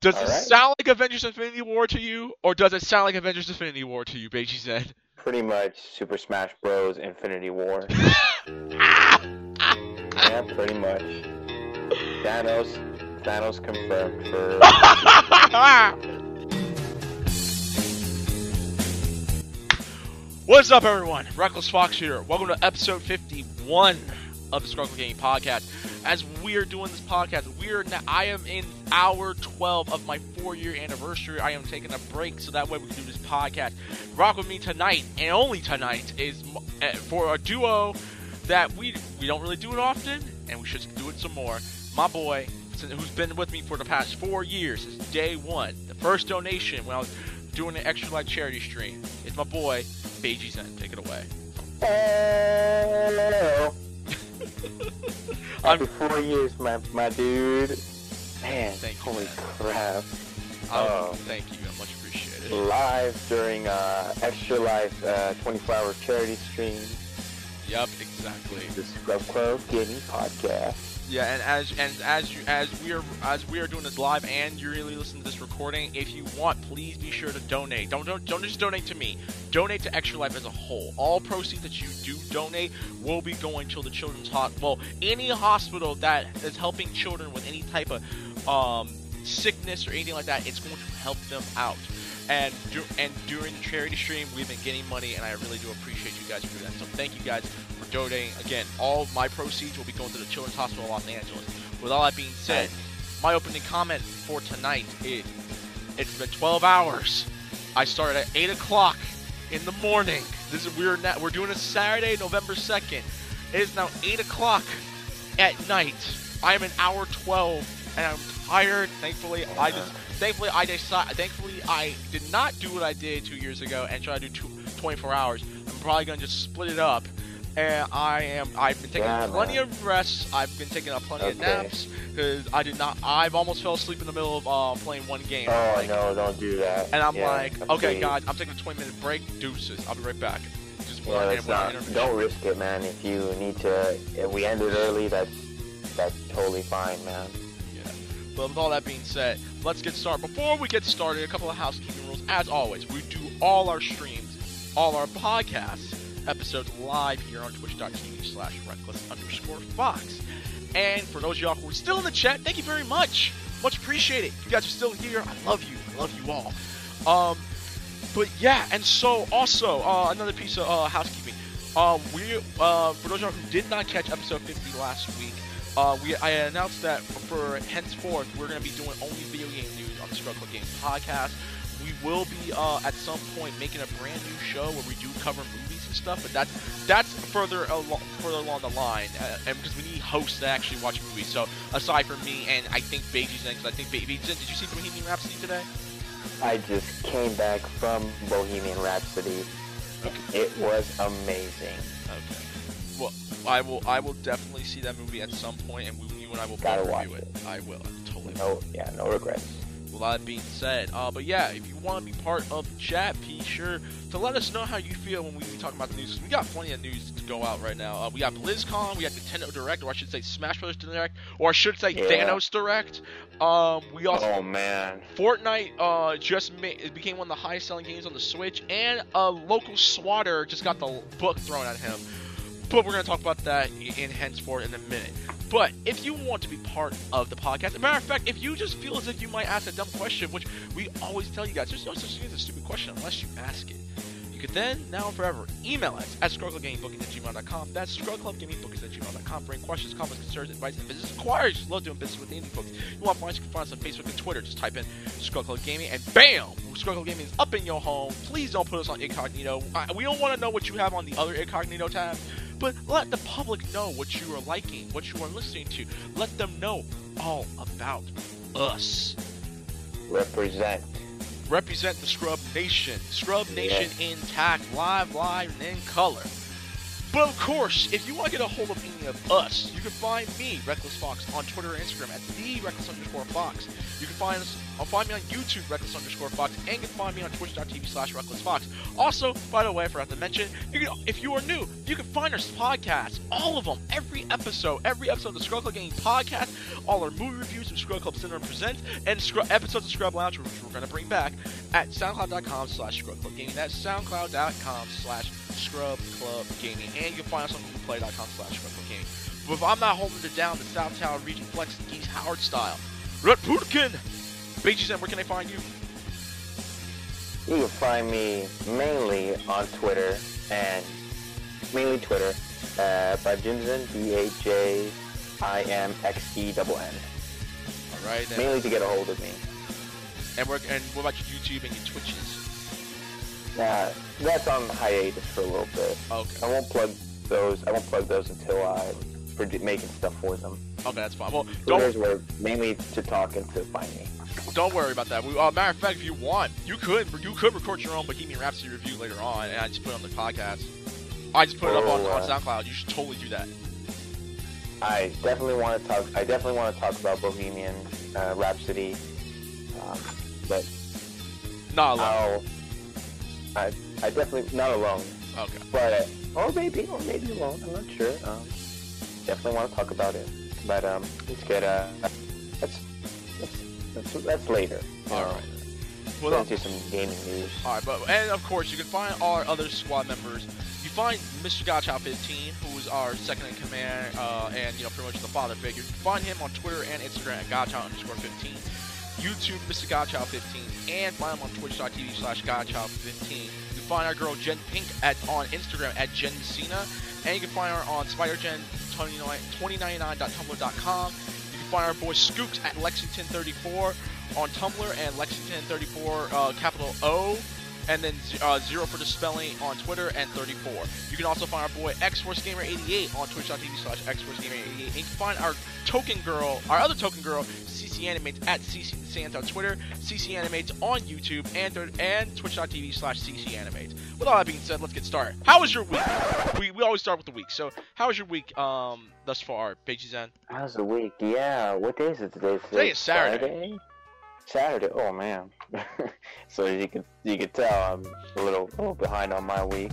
Does it sound like Avengers Infinity War to you, or does it sound like Avengers Infinity War to you, Bajimxenn? Pretty much Super Smash Bros. Infinity War. Yeah, pretty much. Thanos confirmed for... What's up, everyone? Reckless Fox here. Welcome to episode 51 of the Scrub Club Gaming Podcast. As we're doing this podcast, I am in hour 12 of my 4-year anniversary. I am taking a break so that way we can do this podcast. Rock with me tonight, and only tonight, is for a duo that we don't really do it often, and we should do it some more. My boy, who's been with me for the past 4 years, since day one, the first donation when I was doing an Extra Life charity stream. It's my boy, Bajimxenn. Take it away. Hello. After 4 years, my dude. Man, holy crap. Oh, thank you. I much appreciate it. Live during Extra Life 24-hour charity stream. Yep, exactly. The Scrub Club Gaming Podcast. Yeah, and as we are doing this live, and you're really listening to this recording, if you want, please be sure to donate. Don't just donate to me. Donate to Extra Life as a whole. All proceeds that you do donate will be going to the children's hospital. Any hospital that is helping children with any type of sickness or anything like that, it's going to help them out. And during the charity stream, we've been getting money, and I really do appreciate you guys for that. So thank you guys for donating. Again, all of my proceeds will be going to the Children's Hospital of Los Angeles. With all that being said, my opening comment for tonight is, it's been 12 hours. I started at 8 o'clock in the morning. We're doing this Saturday, November 2nd. It is now 8 o'clock at night. I am in hour 12, and I'm tired. Thankfully, I did not do what I did 2 years ago and try to do 24 hours. I'm probably going to just split it up. And I've been taking plenty of rests. I've been taking up plenty of naps. Because I've almost fell asleep in the middle of playing one game. Oh, no, don't do that. And I'm okay, God, I'm taking a 20-minute break. Deuces. I'll be right back. Don't risk it, man. If you need to, if we ended early, that's totally fine, man. But with all that being said, let's get started. Before we get started, a couple of housekeeping rules. As always, we do all our streams, all our podcasts, episodes live here on twitch.tv/reckless_fox. And for those of y'all who are still in the chat, thank you very much. Much appreciated. If you guys are still here, I love you. I love you all. But yeah, and so also, another piece of housekeeping. For those of y'all who did not catch episode 50 last week, I announced that for henceforth, we're going to be doing only video game news on the Scrub Club Gaming Podcast. We will be, at some point, making a brand new show where we do cover movies and stuff, but that's further along the line, and because we need hosts that actually watch movies. So, aside from me and I think Bajimxenn, because I think Bajimxenn, did you see Bohemian Rhapsody today? I just came back from Bohemian Rhapsody. Okay. It was amazing. Okay. Well, I will definitely see that movie at some point, and you and I will both review it. I will. Totally. No regrets. Well, that being said, but yeah, if you want to be part of the chat, be sure to let us know how you feel when we be talking about the news. We got plenty of news to go out right now. We got BlizzCon, we got Nintendo Direct, or I should say Smash Bros. Direct, or I should say Thanos Direct. We also Fortnite it became one of the highest selling games on the Switch, and a local swatter just got the book thrown at him. But we're going to talk about that henceforth in a minute. But if you want to be part of the podcast, as a matter of fact, if you just feel as if you might ask a dumb question, which we always tell you guys, there's no such thing as a stupid question unless you ask it. You could then, now and forever, email us at scrubclubgamingbookings@gmail.com. That's scrubclubgamingbookings@gmail.com. Bring questions, comments, concerns, advice, and business inquiries. Love doing business with indie folks. You want to find us, you can find us on Facebook and Twitter. Just type in Scrub Club Gaming, and bam! Scrub Club Gaming is up in your home. Please don't put us on incognito. We don't want to know what you have on the other incognito tab, but let the public know what you are liking, what you are listening to. Let them know all about us. Represent the Scrub Nation. Scrub Nation intact, live, live, and in color. But of course, if you want to get a hold of any of us, you can find me, Reckless Fox, on Twitter and Instagram at TheReckless_Fox. You can find me on YouTube, Reckless_Fox, and you can find me on Twitch.tv/Reckless Fox. Also, by the way, I forgot to mention, you can, if you are new, you can find our podcasts, all of them, every episode of the Scrub Club Gaming Podcast, all our movie reviews from Scrub Club Cinema Presents, and episodes of Scrub Lounge, which we're going to bring back, at soundcloud.com/Scrub Club Gaming. That's soundcloud.com/Scrub Club Gaming. And you can find us on Google Play.com/Scrub Club Gaming. But if I'm not holding it down, the South Tower region flex Geese Howard style. Red Putin! Bajimxenn, where can I find you? You can find me mainly on Twitter, and mainly Twitter, by Bajimxenn, BAJIMXENN. All right, then. Mainly to get a hold of me. And what about your YouTube and your Twitches? That's on hiatus for a little bit. Okay. I won't plug those until I making stuff for them. Okay, that's fine. Well, Twitter's mainly to talk and to find me. Don't worry about that. Matter of fact, if you want, you could record your own Bohemian Rhapsody review later on, and I just put it on the podcast. I just put it up on SoundCloud. You should totally do that. I definitely want to talk about Bohemian Rhapsody, but not alone. I definitely not alone. Okay. But or maybe alone. I'm not sure. Definitely want to talk about it. But let's get that's later. Alright. Well, let's do some gaming news. Alright, and of course you can find our other squad members. You find Mr. Gotchow15, who is our second in command, and pretty much the father figure. You can find him on Twitter and Instagram at Gotchow_15, YouTube Mr. Gotchow15, and find him on twitch.tv/Gotchow15. You can find our girl Jen Pink on Instagram at Jen Cena, and you can find her on SpiderGen2099.tumblr.com. You can find our boy Skooks at Lexington34 on Tumblr, and Lexington34 capital O, and then 0 for the spelling on Twitter, and 34. You can also find our boy XForceGamer88 on twitch.tv/XForceGamer88. And you can find our other token girl, CCAnimates at CCSands on Twitter, CCAnimates on YouTube, and twitch.tv/CCAnimates. With all that being said, let's get started. How was your week? We always start with the week. So, how was your week thus far, Bajimxenn? How's the week? Yeah, what day is it today? Today is Saturday. Saturday, oh man. So you could tell I'm a little behind on my week.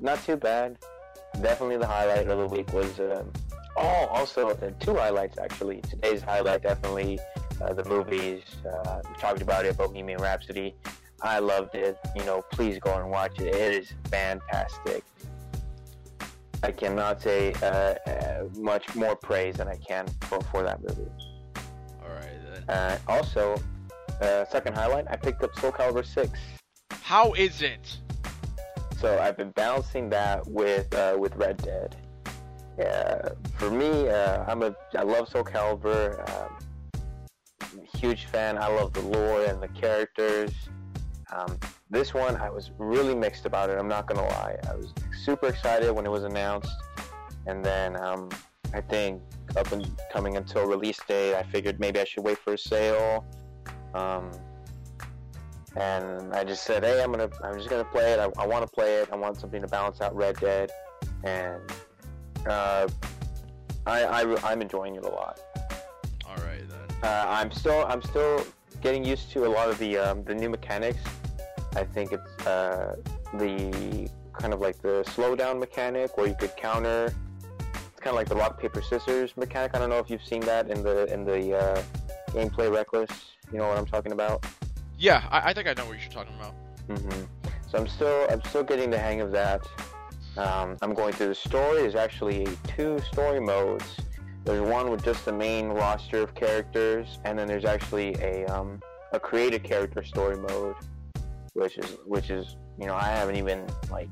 Not too bad. Definitely the highlight of the week was two highlights actually. Today's highlight definitely the movies. We talked about it, Bohemian Rhapsody. I loved it. Please go and watch it. It is fantastic. I cannot say much more praise than I can for that movie. Second highlight, I picked up Soul Calibur VI. How is it? So I've been balancing that with Red Dead. For me, I love Soul Calibur. I'm a huge fan. I love the lore and the characters. This one, I was really mixed about it. I'm not gonna lie. I was super excited when it was announced, and then I think up and coming until release date, I figured maybe I should wait for a sale, and I just said, hey, I'm just gonna play it. I want to play it. I want something to balance out Red Dead, and I'm enjoying it a lot. All right, then. I'm still getting used to a lot of the new mechanics. I think it's the kind of like the slowdown mechanic where you could counter. It's kind of like the rock paper scissors mechanic. I don't know if you've seen that in the gameplay Reckless. You know what I'm talking about? Yeah, I think I know what you're talking about. Mm-hmm. So I'm still getting the hang of that. I'm going through the story. There's actually 2 story modes. There's one with just the main roster of characters, and then there's actually a creative character story mode, which is I haven't even like.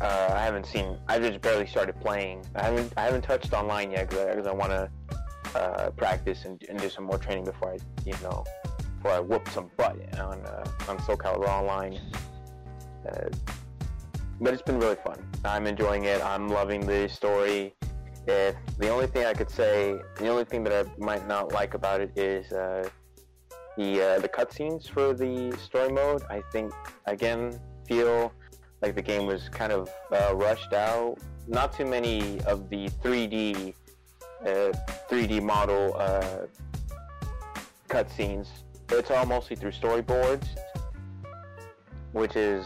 I just barely started playing. I haven't touched online yet because I want to practice and do some more training before I whoop some butt on Soul Calibur Online. But it's been really fun. I'm enjoying it. I'm loving the story. The only thing that I might not like about it is the cutscenes for the story mode. I think feel like the game was kind of rushed out. Not too many of the 3D model cutscenes. It's all mostly through storyboards. which is,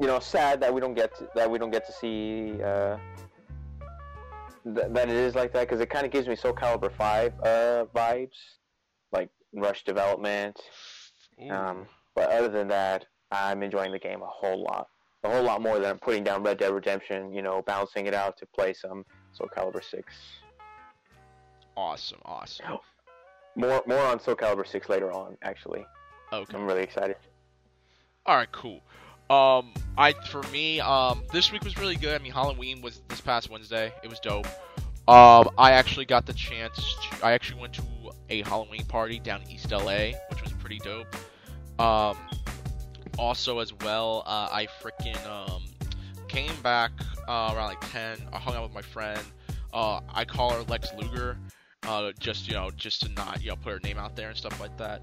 you know, sad that we don't get to, see that it is like that, because it kind of gives me Soul Calibur V vibes, like rush development. But other than that, I'm enjoying the game a whole lot more than I'm putting down Red Dead Redemption. You know, balancing it out to play some Soul Calibur VI. Awesome, awesome. More on Soul Calibur VI later on, actually. Okay. I'm really excited. All right, cool. For me, this week was really good. I mean, Halloween was this past Wednesday. It was dope. I actually got the chance to, I actually went to a Halloween party down in East LA, which was pretty dope. Also as well, I freaking, came back, around like 10, I hung out with my friend, I call her Lex Luger, just to not, put her name out there and stuff like that.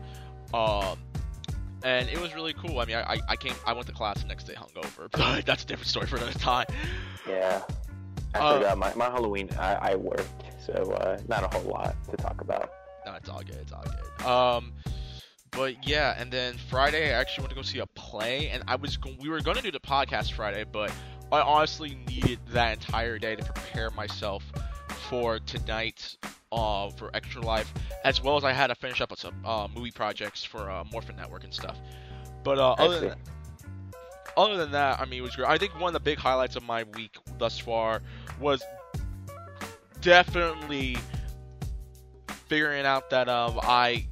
And it was really cool. I mean, I went to class the next day hungover, but that's a different story for another time. Yeah. I forgot my Halloween, I worked, so, not a whole lot to talk about. No, it's all good, But yeah, and then Friday I actually went to go see a play, and we were going to do the podcast Friday, but I honestly needed that entire day to prepare myself for tonight, for Extra Life, as well as I had to finish up with some movie projects for Morphin Network and stuff. But other than that, I mean, it was great. I think one of the big highlights of my week thus far was definitely figuring out that I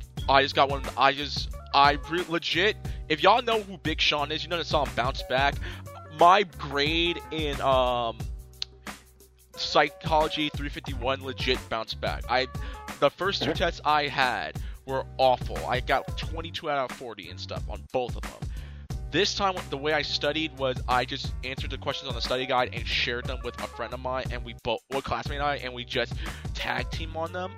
legit, if y'all know who Big Sean is, you know the song Bounce Back. My grade in Psychology 351 legit bounced back. The first two tests I had were awful. I got 22 out of 40 and stuff on both of them. This time, the way I studied was I just answered the questions on the study guide and shared them with a friend of mine, and we just tag team on them.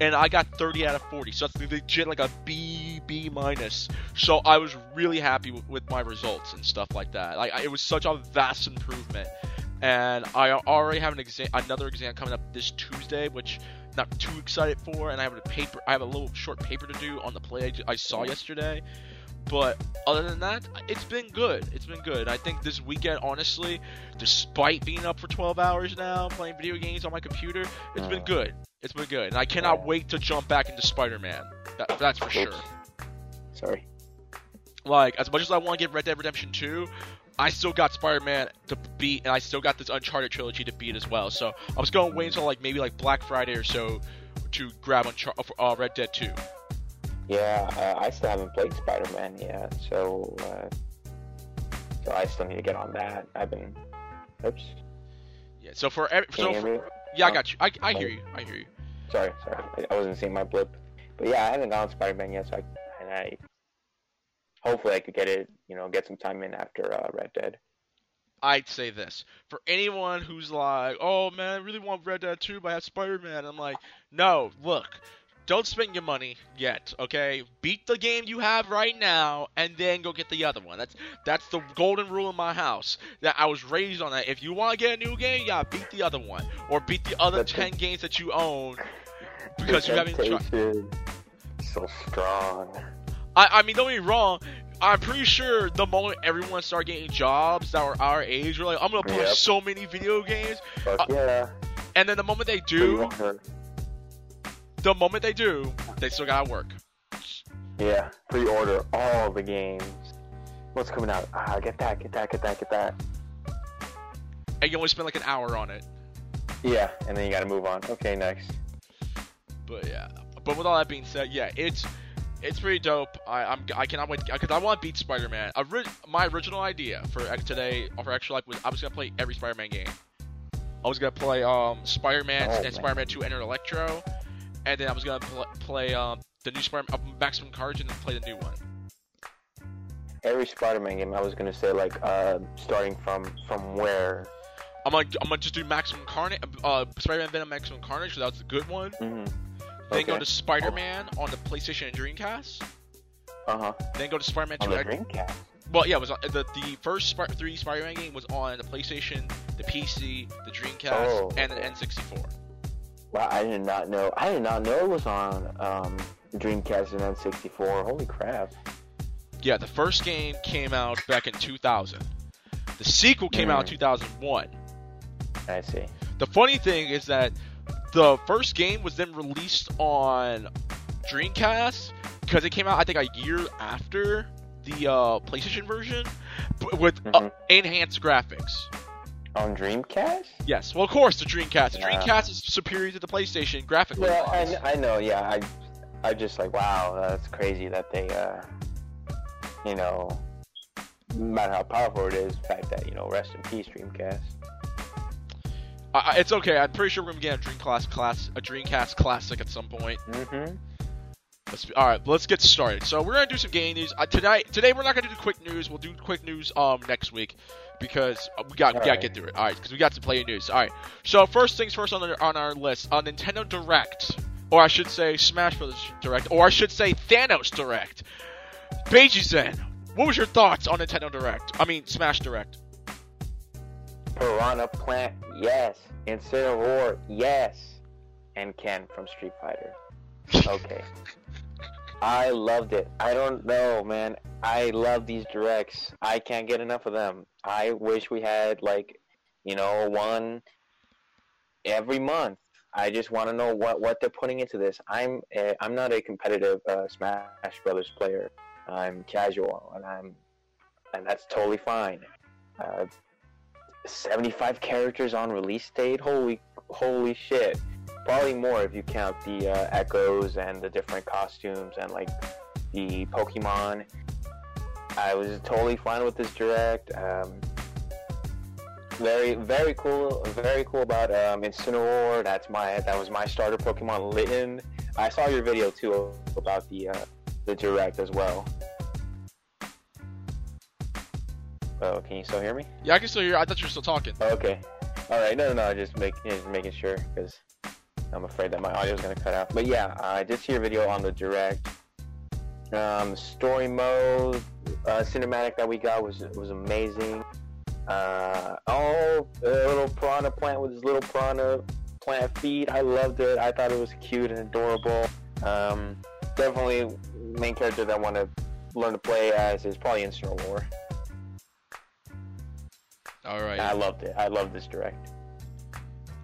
And I got 30 out of 40, so that's legit like a B minus. So I was really happy with my results and stuff like that. Like, it was such a vast improvement. And I already have another exam coming up this Tuesday, which I'm not too excited for. And I have a little short paper to do on the play I saw yesterday. But other than that, it's been good. I think this weekend, honestly, despite being up for 12 hours now, playing video games on my computer, it's been good. And I cannot wait to jump back into Spider-Man. That's for sure. Sorry. Like, as much as I want to get Red Dead Redemption 2, I still got Spider-Man to beat, and I still got this Uncharted trilogy to beat as well. So I was going to wait until maybe Black Friday or so to grab Red Dead 2. Yeah, I still haven't played Spider-Man yet, so I still need to get on that. Yeah. I got you. I hear you. Sorry, I wasn't seeing my blip, but yeah, I haven't gotten Spider-Man yet, so I hopefully I could get it. Get some time in after Red Dead. I'd say this for anyone who's like, "Oh man, I really want Red Dead 2, but I have Spider-Man." I'm like, no, look. Don't spend your money yet, okay? Beat the game you have right now, and then go get the other one. That's the golden rule in my house. That I was raised on that. If you want to get a new game, you gotta beat the other one. Or beat the other 10 games that you own, because you haven't tried. So strong. I mean, don't get me wrong. I'm pretty sure the moment everyone started getting jobs that were our age, we're like, I'm gonna play so many video games. Fuck yeah. And then the moment they do... they still gotta work. Yeah, pre-order all the games. What's coming out? Get that. And you only spend an hour on it. Yeah, and then you gotta move on. Okay, next. But yeah, with all that being said, yeah, it's pretty dope. I cannot wait, because I want to beat Spider-Man. My original idea for Extra Life was I was gonna play every Spider-Man game. I was gonna play Spider-Man and Spider-Man 2 Enter Electro. And then I was going to play the new Spider-Man, Maximum Carnage, and then play the new one. Every Spider-Man game, I was going to say, starting from where? I'm gonna just do Maximum Carnage, Spider-Man Venom Maximum Carnage, so that was the good one. Mm-hmm. Then go to Spider-Man on the PlayStation and Dreamcast. Uh-huh. Then go to Spider-Man 2. On the Dreamcast? Well, yeah, it was the first 3 Spider-Man game was on the PlayStation, the PC, the Dreamcast, and the N64. Wow, I did not know it was on Dreamcast and N64. Holy crap. Yeah, the first game came out back in 2000. The sequel came out in 2001. I see. The funny thing is that the first game was then released on Dreamcast because it came out, I think, a year after the PlayStation version, but with enhanced graphics. On Dreamcast? Yes. Well, of course, the Dreamcast. The Dreamcast is superior to the PlayStation graphically. Well, I know. Yeah, I just like, wow, that's crazy that they, you know, no matter how powerful it is, the fact that, you know, rest in peace, Dreamcast. It's okay. I'm pretty sure we're gonna get a Dreamcast classic at some point. Mm-hmm. All right, let's get started. So we're gonna do some game news today. We're not gonna do quick news. We'll do quick news next week because we gotta get through it. All right, because we got to play news. All right. So first things first on our list, Nintendo Direct, or I should say Smash Bros. Direct, or I should say Thanos Direct. Bajimxenn, what was your thoughts on Nintendo Direct? I mean Smash Direct. Piranha Plant, yes. Incineroar, yes. And Ken from Street Fighter. Okay. I loved it. I don't know, man. I love these directs. I can't get enough of them. I wish we had, like, you know, one every month. I just want to know what they're putting into this. I'm not a competitive Smash Brothers player. I'm casual, and that's totally fine. 75 characters on release date? Holy shit. Probably more if you count the echoes and the different costumes and, like, the Pokemon. I was totally fine with this direct. Very, very cool. Very cool about Incineroar. That was my starter Pokemon, Litten. I saw your video too about the direct as well. Oh, can you still hear me? Yeah, I can still hear you. I thought you were still talking. Oh, okay. All right. No. Just making sure because I'm afraid that my audio is going to cut out. But yeah, I did see your video on the direct. Story mode cinematic that we got was amazing. Little piranha plant with his little piranha plant feet. I loved it. I thought it was cute and adorable. Definitely main character that I want to learn to play as is probably Incineroar. All right. I loved it. I love this direct.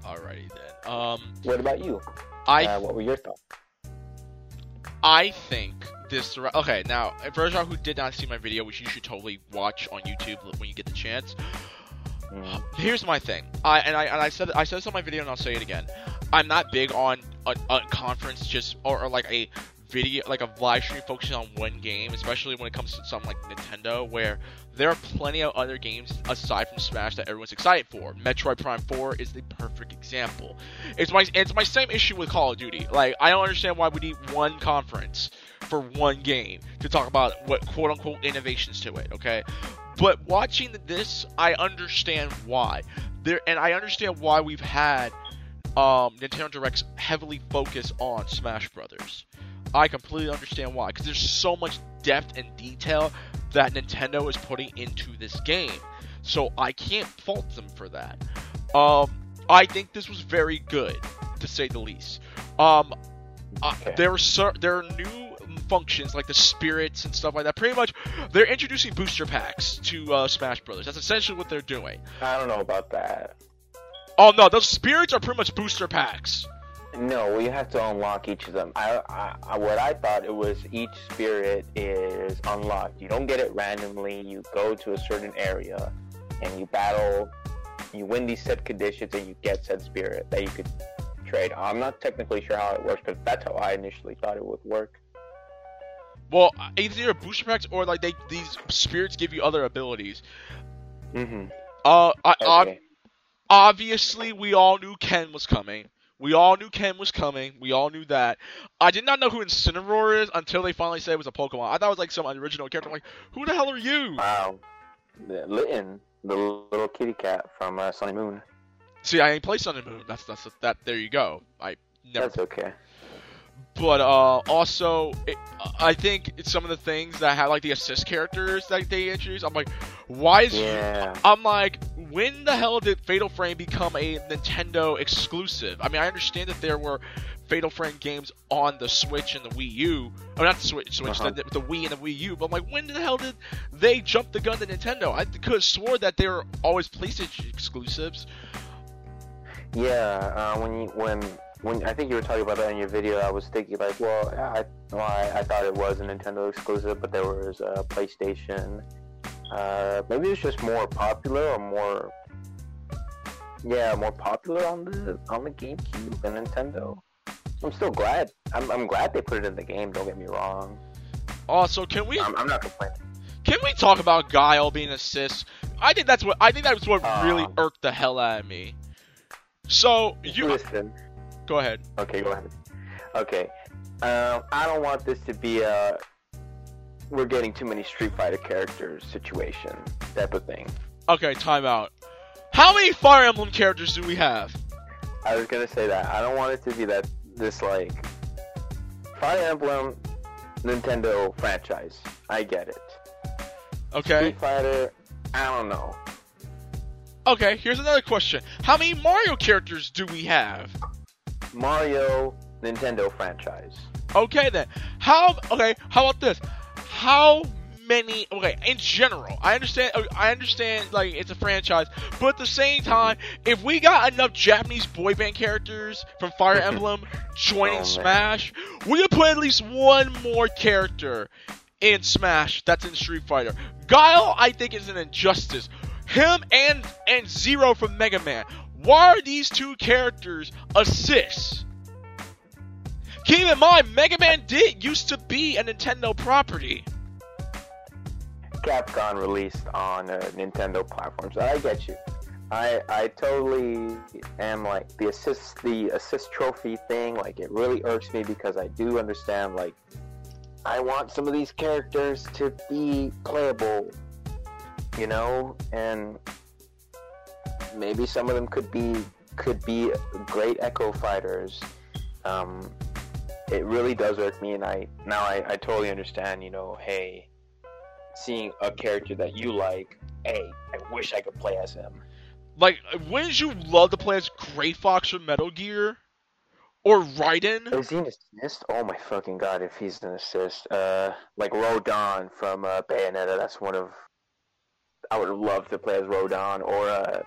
Alrighty then. What about you? What were your thoughts? I think this direct. Okay, now for those who did not see my video, which you should totally watch on YouTube when you get the chance. Here's my thing. I said this on my video, and I'll say it again. I'm not big on a conference just or like a video, like a live stream focusing on one game, especially when it comes to something like Nintendo, where there are plenty of other games aside from Smash that everyone's excited for. Metroid Prime 4 is the perfect example. It's my same issue with Call of Duty. Like, I don't understand why we need one conference for one game to talk about what quote-unquote innovations to it, okay? But watching this, I understand why. And I understand why we've had Nintendo Directs heavily focus on Smash Brothers. I completely understand why, because there's so much depth and detail that Nintendo is putting into this game, so I can't fault them for that. I think this was very good, to say the least. There are new functions like the spirits and stuff like that. Pretty much, they're introducing booster packs to Smash Brothers. That's essentially what they're doing. I don't know about that. Oh no, those spirits are pretty much booster packs. No, we have to unlock each of them. What I thought it was each spirit is unlocked. You don't get it randomly. You go to a certain area, and you battle. You win these set conditions, and you get said spirit that you could trade. I'm not technically sure how it works, but that's how I initially thought it would work. Well, either booster packs or like these spirits give you other abilities. Obviously, we all knew Ken was coming. We all knew Ken was coming. We all knew that. I did not know who Incineroar is until they finally said it was a Pokemon. I thought it was like some original character. I'm like, who the hell are you? Wow. Litten, the little kitty cat from Sun and Moon. See, I ain't played Sun and Moon. There you go. That's okay. But also, I think it's some of the things that have, like, the assist characters that they introduced. I'm like, why is... Yeah. I'm like, when the hell did Fatal Frame become a Nintendo exclusive? I mean, I understand that there were Fatal Frame games on the Switch and the Wii U. Oh, not the Switch, the Wii and the Wii U. But I'm like, when the hell did they jump the gun to Nintendo? I could have swore that they were always PlayStation exclusives. Yeah, when I think you were talking about that in your video, I was thinking like, I thought it was a Nintendo exclusive, but there was a PlayStation. Maybe it was just more popular or more popular on the GameCube than Nintendo. I'm still glad. I'm glad they put it in the game. Don't get me wrong. Also, can we? I'm not complaining. Can we talk about Guile being a sis? I think that was what really irked the hell out of me. So you. Listen. Go ahead. Okay, go ahead. Okay. I don't want this to be a we're getting too many Street Fighter characters situation type of thing. Okay, time out. How many Fire Emblem characters do we have? I was going to say that. I don't want it to be that this, like, Fire Emblem Nintendo franchise. I get it. Okay. Street Fighter, I don't know. Okay, here's another question. How many Mario characters do we have? Mario Nintendo franchise. Okay then. How about this? How many? Okay, in general, I understand. Like, it's a franchise, but at the same time, if we got enough Japanese boy band characters from Fire Emblem joining Smash, we could put at least one more character in Smash that's in Street Fighter. Guile, I think, is an injustice. Him and Zero from Mega Man. Why are these two characters assists? Keep in mind, Mega Man did used to be a Nintendo property. Capcom released on Nintendo platforms. I get you. I totally am like the assist trophy thing. Like, it really irks me because I do understand. Like, I want some of these characters to be playable, you know, and. Maybe some of them could be great echo fighters. It really does irk me, and I totally understand. You know, hey, seeing a character that you like, hey, I wish I could play as him. Like, wouldn't you love to play as Gray Fox from Metal Gear or Raiden? Is he an assist? Oh my fucking god, if he's an assist, like Rodan from Bayonetta. That's one of. I would love to play as Rodan or.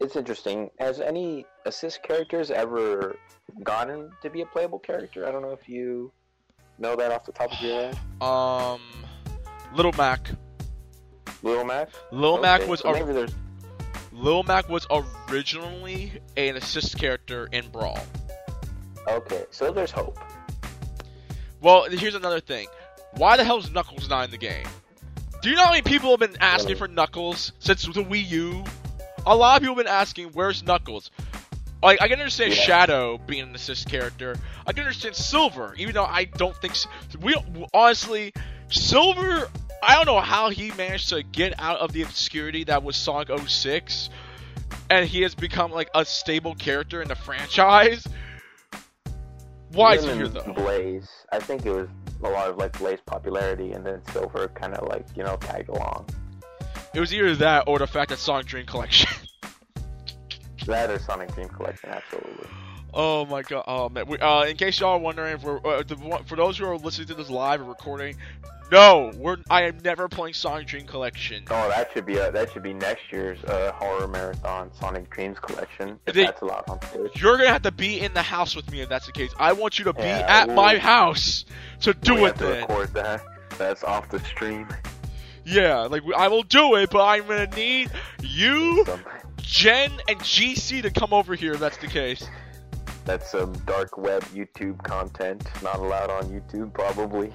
It's interesting. Has any assist characters ever gotten to be a playable character? I don't know if you know that off the top of your head. Little Mac. Little Mac? Little Mac was originally an assist character in Brawl. Okay, so there's hope. Well, here's another thing. Why the hell is Knuckles not in the game? Do you know how many people have been asking for Knuckles since the Wii U? A lot of people have been asking, where's Knuckles? Like, I can understand Shadow being an assist character. I can understand Silver, even though I don't think... Honestly, Silver, I don't know how he managed to get out of the obscurity that was Sonic 06. And he has become, like, a stable character in the franchise. Why is he here, though? Blaze. I think it was a lot of, like, Blaze popularity, and then Silver kind of, like, you know, tagged along. It was either that or the fact that Sonic Dream Collection. That or Sonic Dream Collection, absolutely. Oh my god, oh man. We, in case y'all are wondering, if we're, for those who are listening to this live or recording, no, I am never playing Sonic Dream Collection. Oh, that should be next year's horror marathon, Sonic Dreams Collection. That's a lot on Twitch. You're gonna have to be in the house with me if that's the case. I want you to be at my house to do it. Then. Record that. That's off the stream. Yeah, like, I will do it, but I'm gonna need you, Jen, and GC to come over here if that's the case. That's some dark web YouTube content. Not allowed on YouTube, probably.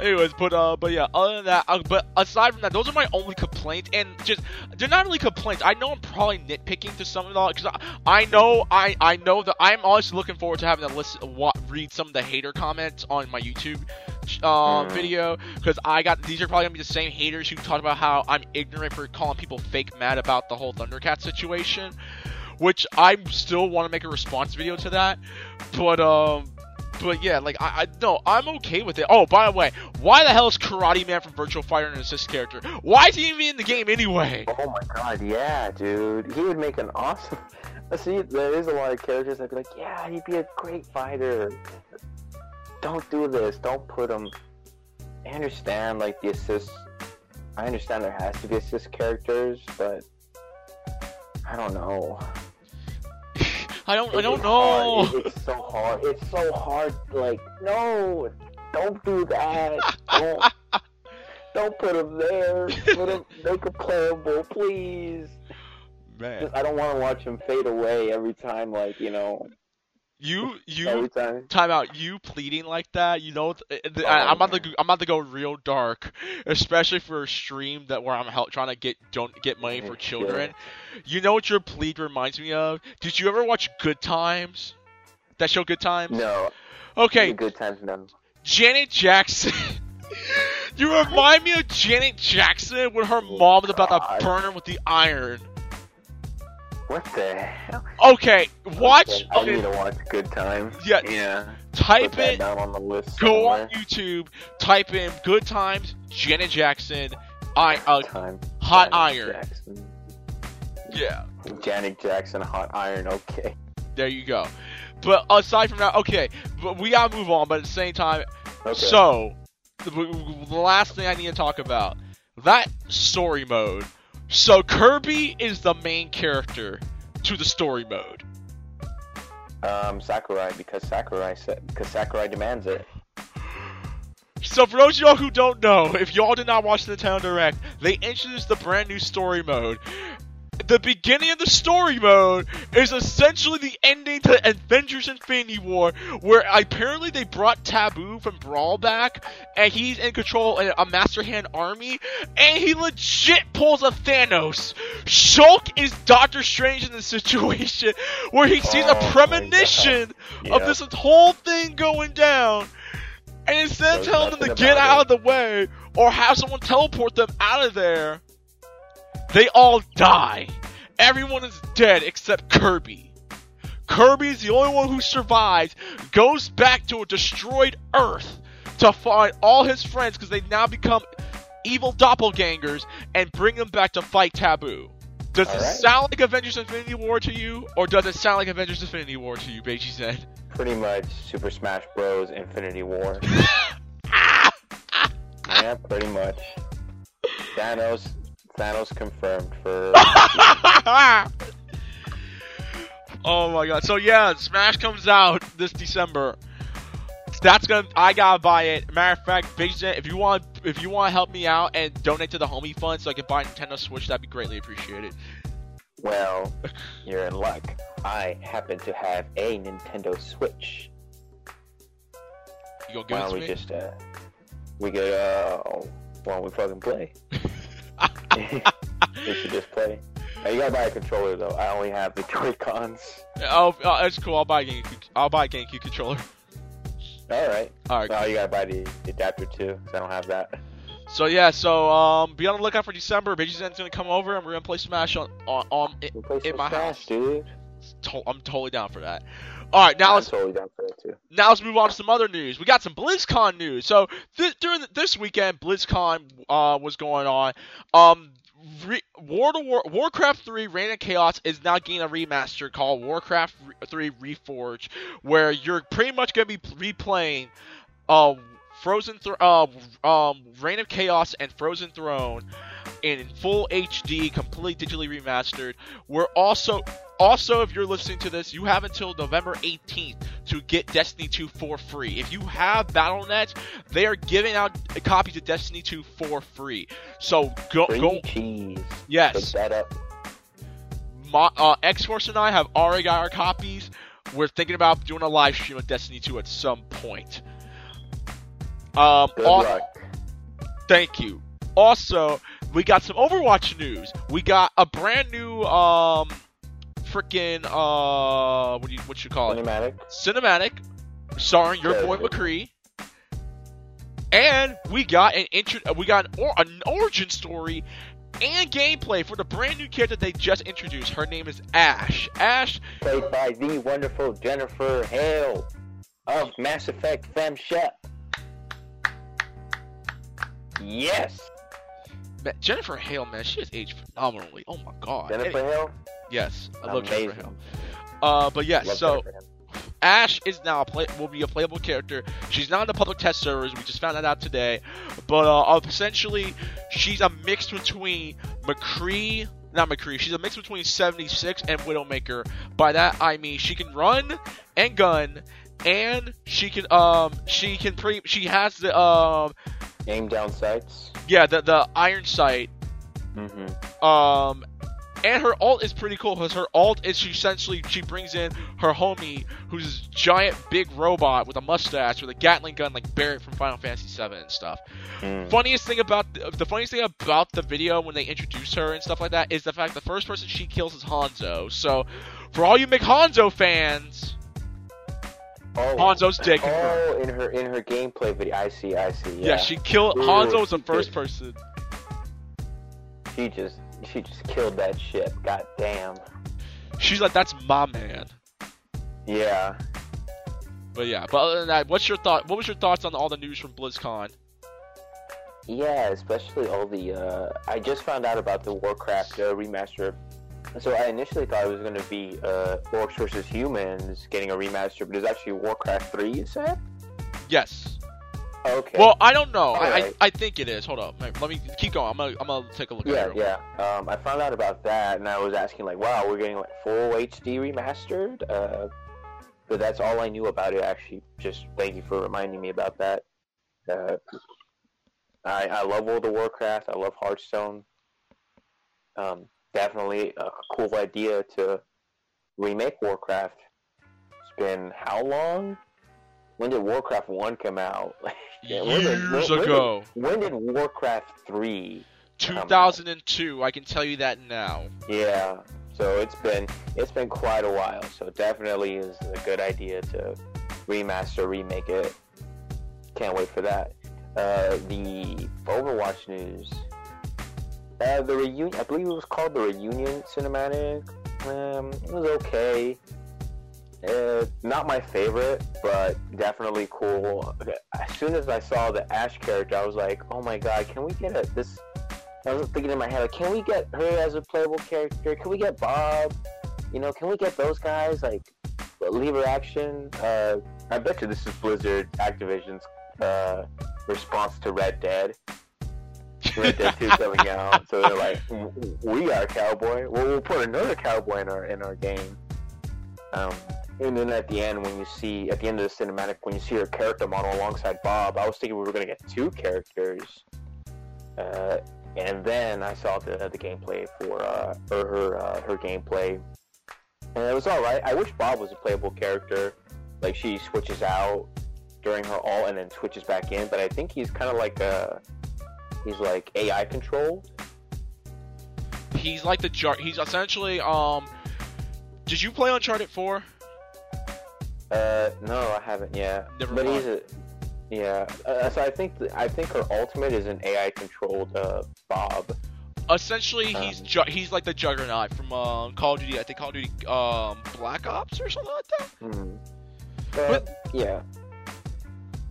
Anyways, but yeah, other than that, but aside from that, those are my only complaints, and just, they're not really complaints, I know I'm probably nitpicking to some of it, because I know that I'm honestly looking forward to having to read some of the hater comments on my YouTube video, because these are probably going to be the same haters who talk about how I'm ignorant for calling people fake mad about the whole Thundercat situation, which I still want to make a response video to that, but yeah, like, no, I'm okay with it. Oh, by the way, why the hell is Karate Man from Virtual Fighter an assist character? Why is he even in the game anyway? Oh my god, yeah, dude. He would make an awesome... See, there is a lot of characters that'd be like, yeah, he'd be a great fighter. Don't do this. Don't put him... I understand, like, the assist... I understand there has to be assist characters, but... I don't know. I don't know. It's so hard. It's so hard. Like, no, don't do that. Don't put him there. Make him playable, please. Man, I don't want to watch him fade away every time. Like, you know. Time out. You pleading like that, you know, I'm about to go real dark, especially for a stream that where I'm trying to get money for children. Yeah. You know what your plead reminds me of? Did you ever watch Good Times? That show Good Times? No. Okay. Good Times, no. Janet Jackson. You remind me of Janet Jackson when her mom was about to burn her with the iron. What the hell? Okay, watch. I need to watch Good Times. Yeah. Type it. Down on the list. Go somewhere. On YouTube. Type in Good Times, Janet Jackson, Hot Iron. Jackson. Yeah. Janet Jackson, Hot Iron. Okay. There you go. But aside from that, okay, but we gotta move on. But at the same time, okay. So the last thing I need to talk about, that story mode. So Kirby is the main character to the story mode. Sakurai, because Sakurai demands it. So for those of y'all who don't know, if y'all did not watch the Nintendo Direct, they introduced the brand new story mode. The beginning of the story mode is essentially the ending to Avengers Infinity War, where apparently they brought Taboo from Brawl back, and he's in control of a Master Hand army, and he legit pulls a Thanos. Shulk is Doctor Strange in the situation, where he sees a premonition of this whole thing going down, and instead of telling them to get out of the way, or have someone teleport them out of there, they all die. Everyone is dead except Kirby. Kirby is the only one who survives, goes back to a destroyed Earth to find all his friends because they've now become evil doppelgangers and bring them back to fight Taboo. Does all it sound like Avengers Infinity War to you, or does it sound like Avengers Infinity War to you, Bajimxenn? Pretty much Super Smash Bros. Infinity War. Yeah, pretty much. Thanos confirmed for... Oh my god. So yeah, Smash comes out this December. I gotta buy it. Matter of fact, Bajimxenn, if you want to help me out and donate to the Homie Fund so I can buy a Nintendo Switch, that'd be greatly appreciated. Well, you're in luck. I happen to have a Nintendo Switch. You gonna give it to me? Why don't we fucking play? You should just play. Now, you gotta buy a controller though. I only have the Joy-Cons. Oh, that's cool. I'll buy a GameCube controller. All right. Now you gotta buy the adapter too, because I don't have that. So yeah, be on the lookout for December. Bajimxenn's gonna come over and we're gonna play Smash in my house, dude. I'm totally down for that. All right, now let's move on to some other news. We got some BlizzCon news. So during this weekend, BlizzCon was going on. Warcraft 3 Reign of Chaos is now getting a remaster called Warcraft 3 Reforged, where you're pretty much gonna be replaying Reign of Chaos and Frozen Throne in full HD, completely digitally remastered. We're also, if you're listening to this, you have until November 18th to get Destiny 2 for free. If you have Battle.net, they are giving out copies of Destiny 2 for free. So go. Cheese. Yes. Pick that up. X-Force and I have already got our copies. We're thinking about doing a live stream of Destiny 2 at some point. Good luck. Thank you. Also, we got some Overwatch news. We got a brand new cinematic starring your boy McCree, and we got an origin story and gameplay for the brand new character they just introduced. Her name is Ashe. Ashe, played by the wonderful Jennifer Hale of Mass Effect Femme Shep. Yes. Man, Jennifer Hale, man, she has aged phenomenally. Oh my god. Jennifer Hale? Yes, I love Jennifer Hale. But yes, love so Ashe is now will be a playable character. She's not on the public test servers. We just found that out today. But essentially, she's a mix between McCree, not McCree. She's a mix between 76 and Widowmaker. By that I mean she can run and gun, and she has the aim down sights. Yeah, the iron sight. Mm-hmm. And her ult is pretty cool because her ult is she brings in her homie who's this giant big robot with a mustache with a Gatling gun like Barrett from Final Fantasy VII and stuff. Mm. The funniest thing about the video when they introduce her and stuff like that is the fact the first person she kills is Hanzo. So for all you McHanzo fans, Hanzo's dick. Oh, in her gameplay video, I see. Yeah, she killed Hanzo as the first person. She just killed that shit. God damn. She's like, that's my man. Yeah. But other than that, what was your thoughts on all the news from BlizzCon? Yeah, especially all the, I just found out about the Warcraft remaster. So I initially thought it was going to be Orcs vs. Humans getting a remaster, but it's actually Warcraft 3, you said? Yes. Okay. Well, I don't know. Right. I think it is. Hold up. Let me keep going. I'm gonna take a look at it. Yeah. I found out about that, and I was asking, like, wow, we're getting like full HD remastered. But that's all I knew about it. Actually, just thank you for reminding me about that. I love World of Warcraft. I love Hearthstone. Definitely a cool idea to remake Warcraft. It's been how long? When did Warcraft 1 come out? Years ago. When did Warcraft 3 come out? 2002, I can tell you that now. Yeah, so it's been quite a while, so it definitely is a good idea to remake it. Can't wait for that. The Overwatch news. The reunion, I believe it was called the reunion cinematic. It was okay. Not my favorite, but definitely cool. As soon as I saw the Ashe character, I was like, oh my god, can we get this? I was thinking in my head, like, can we get her as a playable character? Can we get Bob? You know, can we get those guys? Like, lever action? I bet you this is Blizzard Activision's response to Red Dead. Red Dead 2 coming out. So they're like, we are a cowboy. Well, we'll put another cowboy in our game. And then at the end, at the end of the cinematic, when you see her character model alongside Bob, I was thinking we were going to get two characters. And then I saw the gameplay for her gameplay. And it was alright. I wish Bob was a playable character. Like, she switches out during her ult and then switches back in. But I think he's kind of like he's like AI controlled. He's like he's essentially, did you play Uncharted 4? No, I haven't yet. Never mind. So I think her ultimate is an AI-controlled Bob. Essentially, he's like the Juggernaut from Call of Duty. I think Call of Duty Black Ops or something like that. Mm-hmm. But yeah,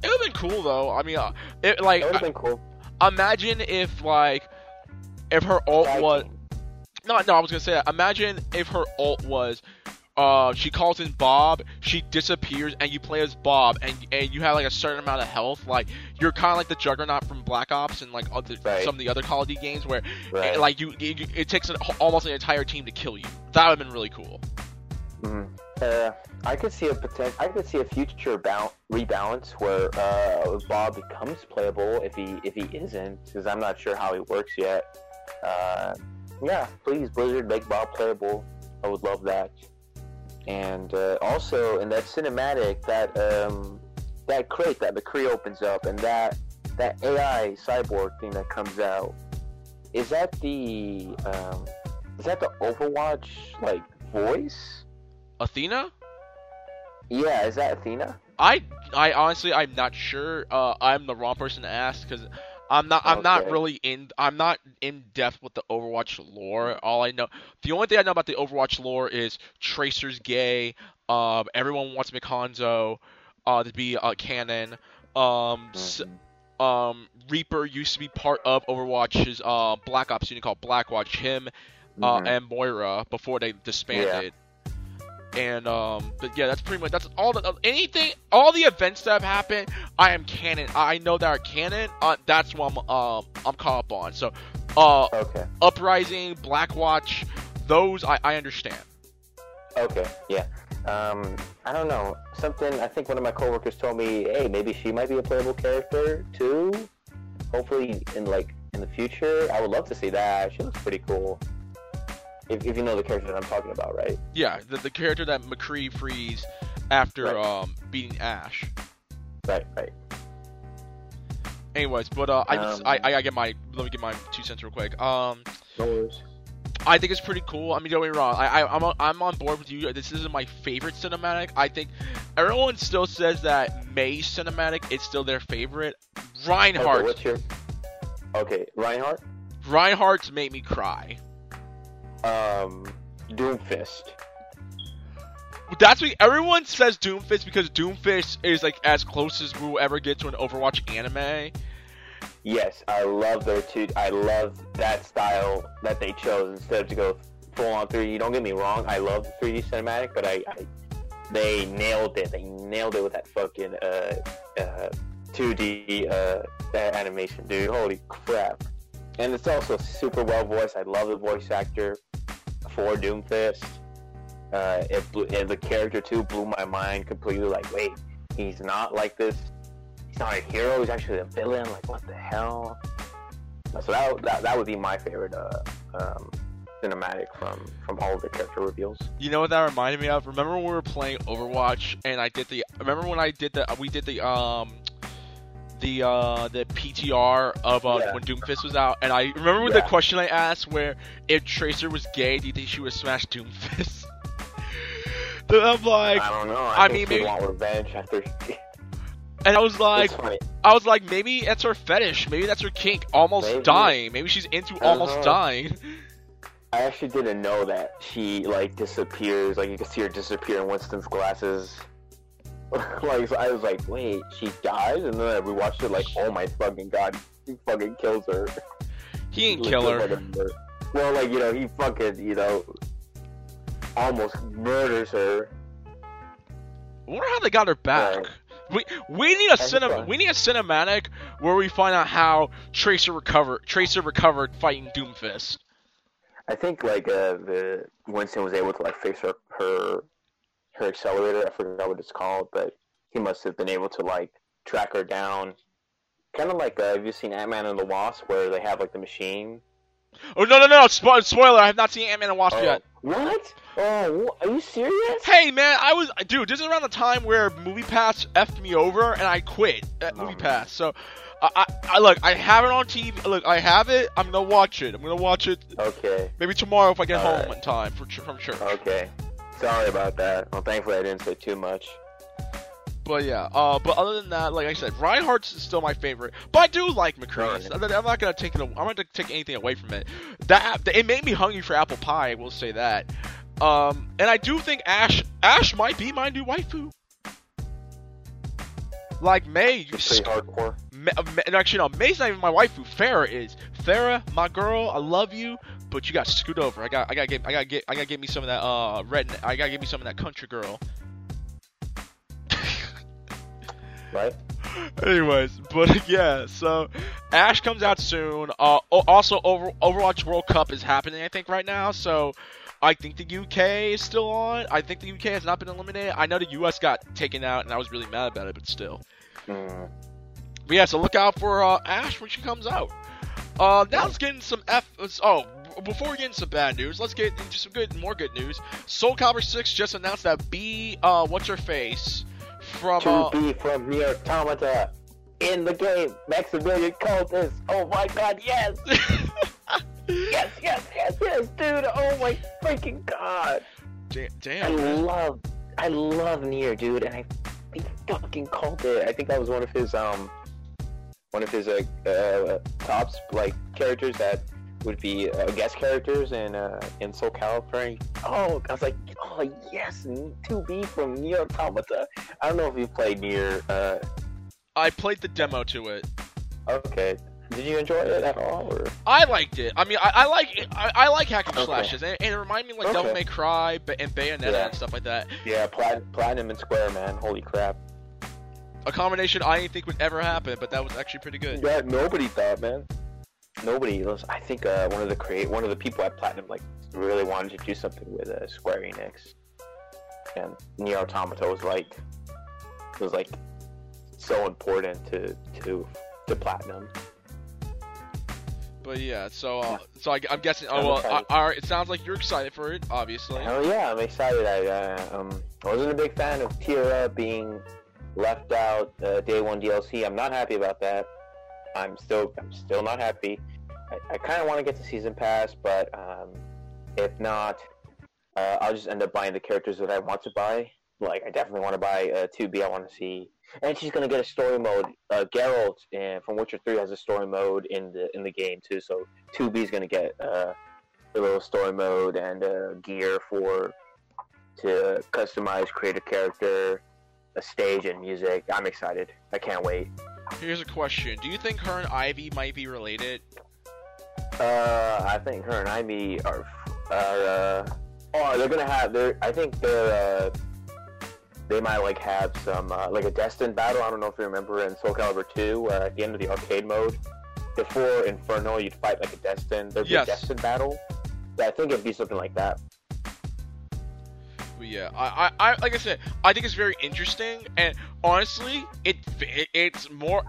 it would've been cool though. I mean, it would've been cool. Imagine if her ult was. No, I was going to say that. Imagine if her ult was, she calls in Bob, she disappears, and you play as Bob, and you have, like, a certain amount of health. Like, you're kind of like the Juggernaut from Black Ops and, like, some of the other Call of Duty games where, it takes almost an entire team to kill you. That would have been really cool. I could see a future rebalance where Bob becomes playable if he isn't, because I'm not sure how he works yet. Yeah, please, Blizzard, make Bob playable. I would love that. And also, in that cinematic, that crate that McCree opens up, and that AI cyborg thing that comes out, is that the Overwatch, like, voice? Athena? Yeah, is that Athena? I honestly, I'm not sure. I'm the wrong person to ask, because I'm not in depth with the Overwatch lore. All I know, the only thing I know about the Overwatch lore is Tracer's gay. Everyone wants Makonzo to be canon. Reaper used to be part of Overwatch's Black Ops unit called Blackwatch. Him and Moira before they disbanded. Yeah. And but yeah, that's pretty much all the events that have happened. I am canon. I know that are canon. That's what I'm caught up on. So Uprising, Blackwatch, those I understand. Okay. Yeah. I don't know. I think one of my coworkers told me, hey, maybe she might be a playable character too. Hopefully in the future. I would love to see that. She looks pretty cool. If you know the character that I'm talking about, right? Yeah, the character that McCree frees after beating Ashe. Right. Anyways, but let me get my 2 cents real quick. I think it's pretty cool. I mean, don't get me wrong. I'm on board with you. This isn't my favorite cinematic. I think everyone still says that May's cinematic is still their favorite. Reinhardt. Okay, Reinhardt? Reinhardt's made me cry. Doomfist. That's what everyone says, Doomfist, because Doomfist is as close as we'll ever get to an Overwatch anime. Yes, I love I love that style that they chose instead of to go full on 3D. Don't get me wrong, I love the 3D cinematic, but they nailed it. They nailed it with that fucking 2D that animation, dude. Holy crap! And it's also super well voiced. I love the voice actor for Doomfist. The character too blew my mind completely. Wait, he's not like this. He's not a hero, he's actually a villain, what the hell? So that would be my favorite cinematic from all of the character reveals. You know what that reminded me of? Remember when we were playing Overwatch and we did the PTR of when Doomfist was out, and I remember the question I asked where if Tracer was gay, do you think she would smash Doomfist? I'm like, I don't know. I think she'd want revenge after she... And I was like, maybe that's her fetish. Maybe that's her kink. Dying. Maybe she's into almost dying. I actually didn't know that she disappears. You can see her disappear in Winston's glasses. So I was like, wait, she dies? And then we watched it. Oh my fucking god, he fucking kills her. He ain't kill her. Well, he fucking almost murders her. I wonder how they got her back. Yeah. We need a cinematic where we find out how Tracer recovered fighting Doomfist. I think Winston was able to fix her accelerator. I forgot what it's called, but he must have been able to track her down. Kind of have you seen Ant-Man and the Wasp where they have the machine? Oh no! Spoiler! I have not seen Ant-Man and the Wasp yet. What? Oh, are you serious? Hey, man, this is around the time where MoviePass effed me over, and I quit at MoviePass. So, I have it on TV. Look, I have it. I'm gonna watch it. Okay. Maybe tomorrow if I get home in time from church. Okay. Sorry about that. Well, thankfully I didn't say too much. But yeah. But other than that, like I said, Reinhardt's is still my favorite. But I do like McCree. I'm not gonna take anything away from it. It made me hungry for apple pie. I will say that. And I do think Ashe might be my new waifu. May, you hardcore. May's not even my waifu. Farrah is. Farrah, my girl, I love you, but you got to scoot over. I gotta get me some of that I gotta get me some of that country girl. Right. Anyways, but yeah, so Ashe comes out soon. Also, Overwatch World Cup is happening, I think, right now. So. I think the UK is still on. I think the UK has not been eliminated. I know the US got taken out, and I was really mad about it, but still. But yeah, so look out for Ashe when she comes out. Now let's get into some before we get into some bad news, let's get into some more good news. Soul Calibur 6 just announced that what's-her-face from... be from the Automata in the game. Maximilian Cultus. Oh my god, yes! Yes, dude! Oh my freaking god! Damn! I love Nier, dude, and he fucking called it. I think that was one of his one of his tops like characters that would be guest characters in Soul Calibur. Oh, I was like, oh yes, 2B from Nier Automata. I don't know if you played Nier. I played the demo to it. Okay. Did you enjoy it at all? Or? I liked it. I mean, I like hack and slashes, and it reminded me like Devil May Cry and Bayonetta and stuff like that. Yeah, Platinum and Square, man. Holy crap. A combination I didn't think would ever happen, but that was actually pretty good. Yeah, nobody thought, man. Nobody. I think one of the people at Platinum like really wanted to do something with Square Enix, and Nier Automata was like so important to Platinum. But yeah, so I'm guessing. Oh well, it sounds like you're excited for it, obviously. Oh yeah, I'm excited. I wasn't a big fan of Kira being left out day one DLC. I'm not happy about that. I'm still not happy. I kind of want to get the season pass, but if not, I'll just end up buying the characters that I want to buy. Like I definitely want to buy 2B. I want to see. And she's gonna get a story mode. Geralt from Witcher 3 has a story mode in the game too. So 2B's gonna get a little story mode and gear to customize, create a character, a stage, and music. I'm excited. I can't wait. Here's a question: do you think her and Ivy might be related? I think her and Ivy are. They're gonna have. They might like have some like a destined battle. I don't know if you remember in Soul Calibur 2 at the end of the arcade mode. Before Infernal, you'd fight like a destined. There'd be a destined battle. So I think it'd be something like that. But yeah, I like I said, I think it's very interesting, and honestly, it makes more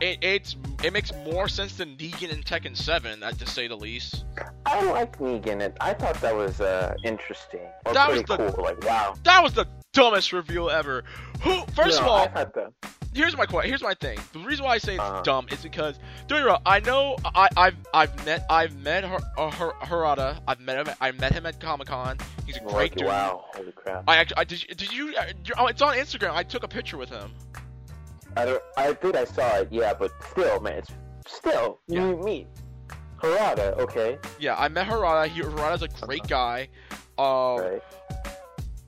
sense than Negan in Tekken 7, to say the least. I like Negan. I thought that was interesting. That was cool. Like wow. That was the dumbest reveal ever. Here's my thing. The reason why I say it's dumb is because don't you? I know I've met Harada. I met him at Comic-Con. He's a great dude. Wow, holy crap! It's on Instagram. I took a picture with him. I think I saw it. Yeah, but still, man, you meet Harada, okay? Yeah, I met Harada. Harada's a great guy. Right.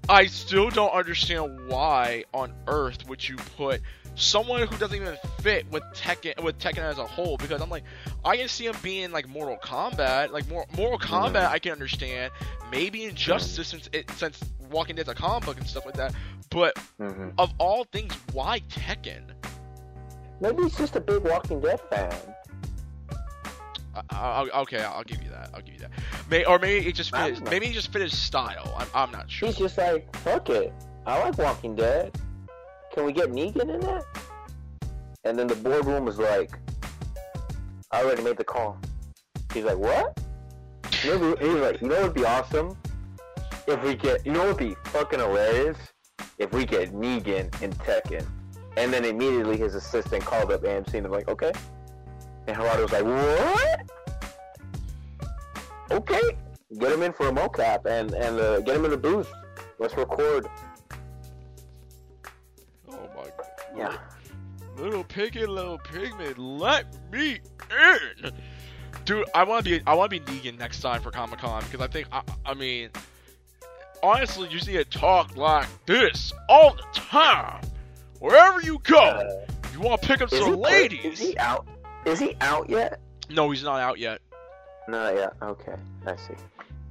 I still don't understand why on earth would you put someone who doesn't even fit with Tekken as a whole, because I'm like, I can see him being like Mortal Kombat, I can understand, maybe Injustice since Walking Dead's a comic book and stuff like that, but of all things, why Tekken? Maybe he's just a big Walking Dead fan. I'll give you that. Maybe he just fit his style. I'm not sure. He's just like, fuck it. I like Walking Dead. Can we get Negan in there? And then the boardroom was like, I already made the call. He's like, what? He was like, you know what'd be awesome? You know what'd be fucking hilarious? If we get Negan in Tekken. And then immediately his assistant called up AMC and they're like, okay. And Harada was like, what? Okay, get him in for a mocap and get him in the booth. Let's record. Oh my god. Yeah. Little pigman, let me in. Dude, I want to be Negan next time for Comic-Con, because I think I mean, honestly, you see it talk like this all the time. Wherever you go, you want to pick up some ladies. Is he out? Is he out yet? No, he's not out yet. Not yet. Okay, I see.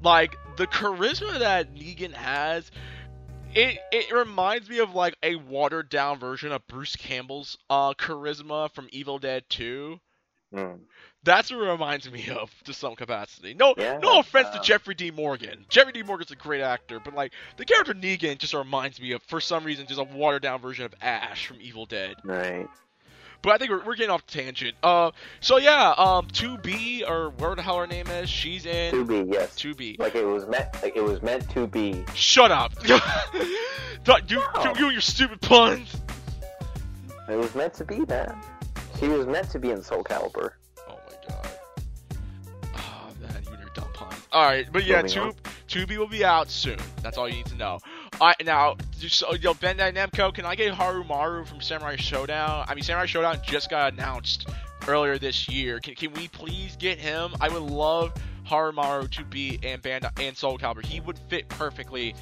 Like the charisma that Negan has, it reminds me of like a watered down version of Bruce Campbell's charisma from Evil Dead 2. That's what it reminds me of to some capacity. No offense to Jeffrey D. Morgan. Jeffrey D. Morgan's a great actor, but like the character Negan just reminds me of, for some reason, just a watered down version of Ashe from Evil Dead. Right. But I think we're getting off tangent. So yeah, 2B or whatever the hell her name is, she's in 2B. Yes, 2B. Like it was meant to be. Shut up, you and your stupid puns. It was meant to be that. She was meant to be in Soul Calibur. Oh my god. Ah, oh, man, you and your dumb puns. All right, but yeah, 2B will be out soon. That's all you need to know. Now, Bandai Namco, can I get Harumaru from Samurai Showdown? I mean, Samurai Showdown just got announced earlier this year. Can we please get him? I would love Harumaru to be in Bandai and Soul Calibur. He would fit perfectly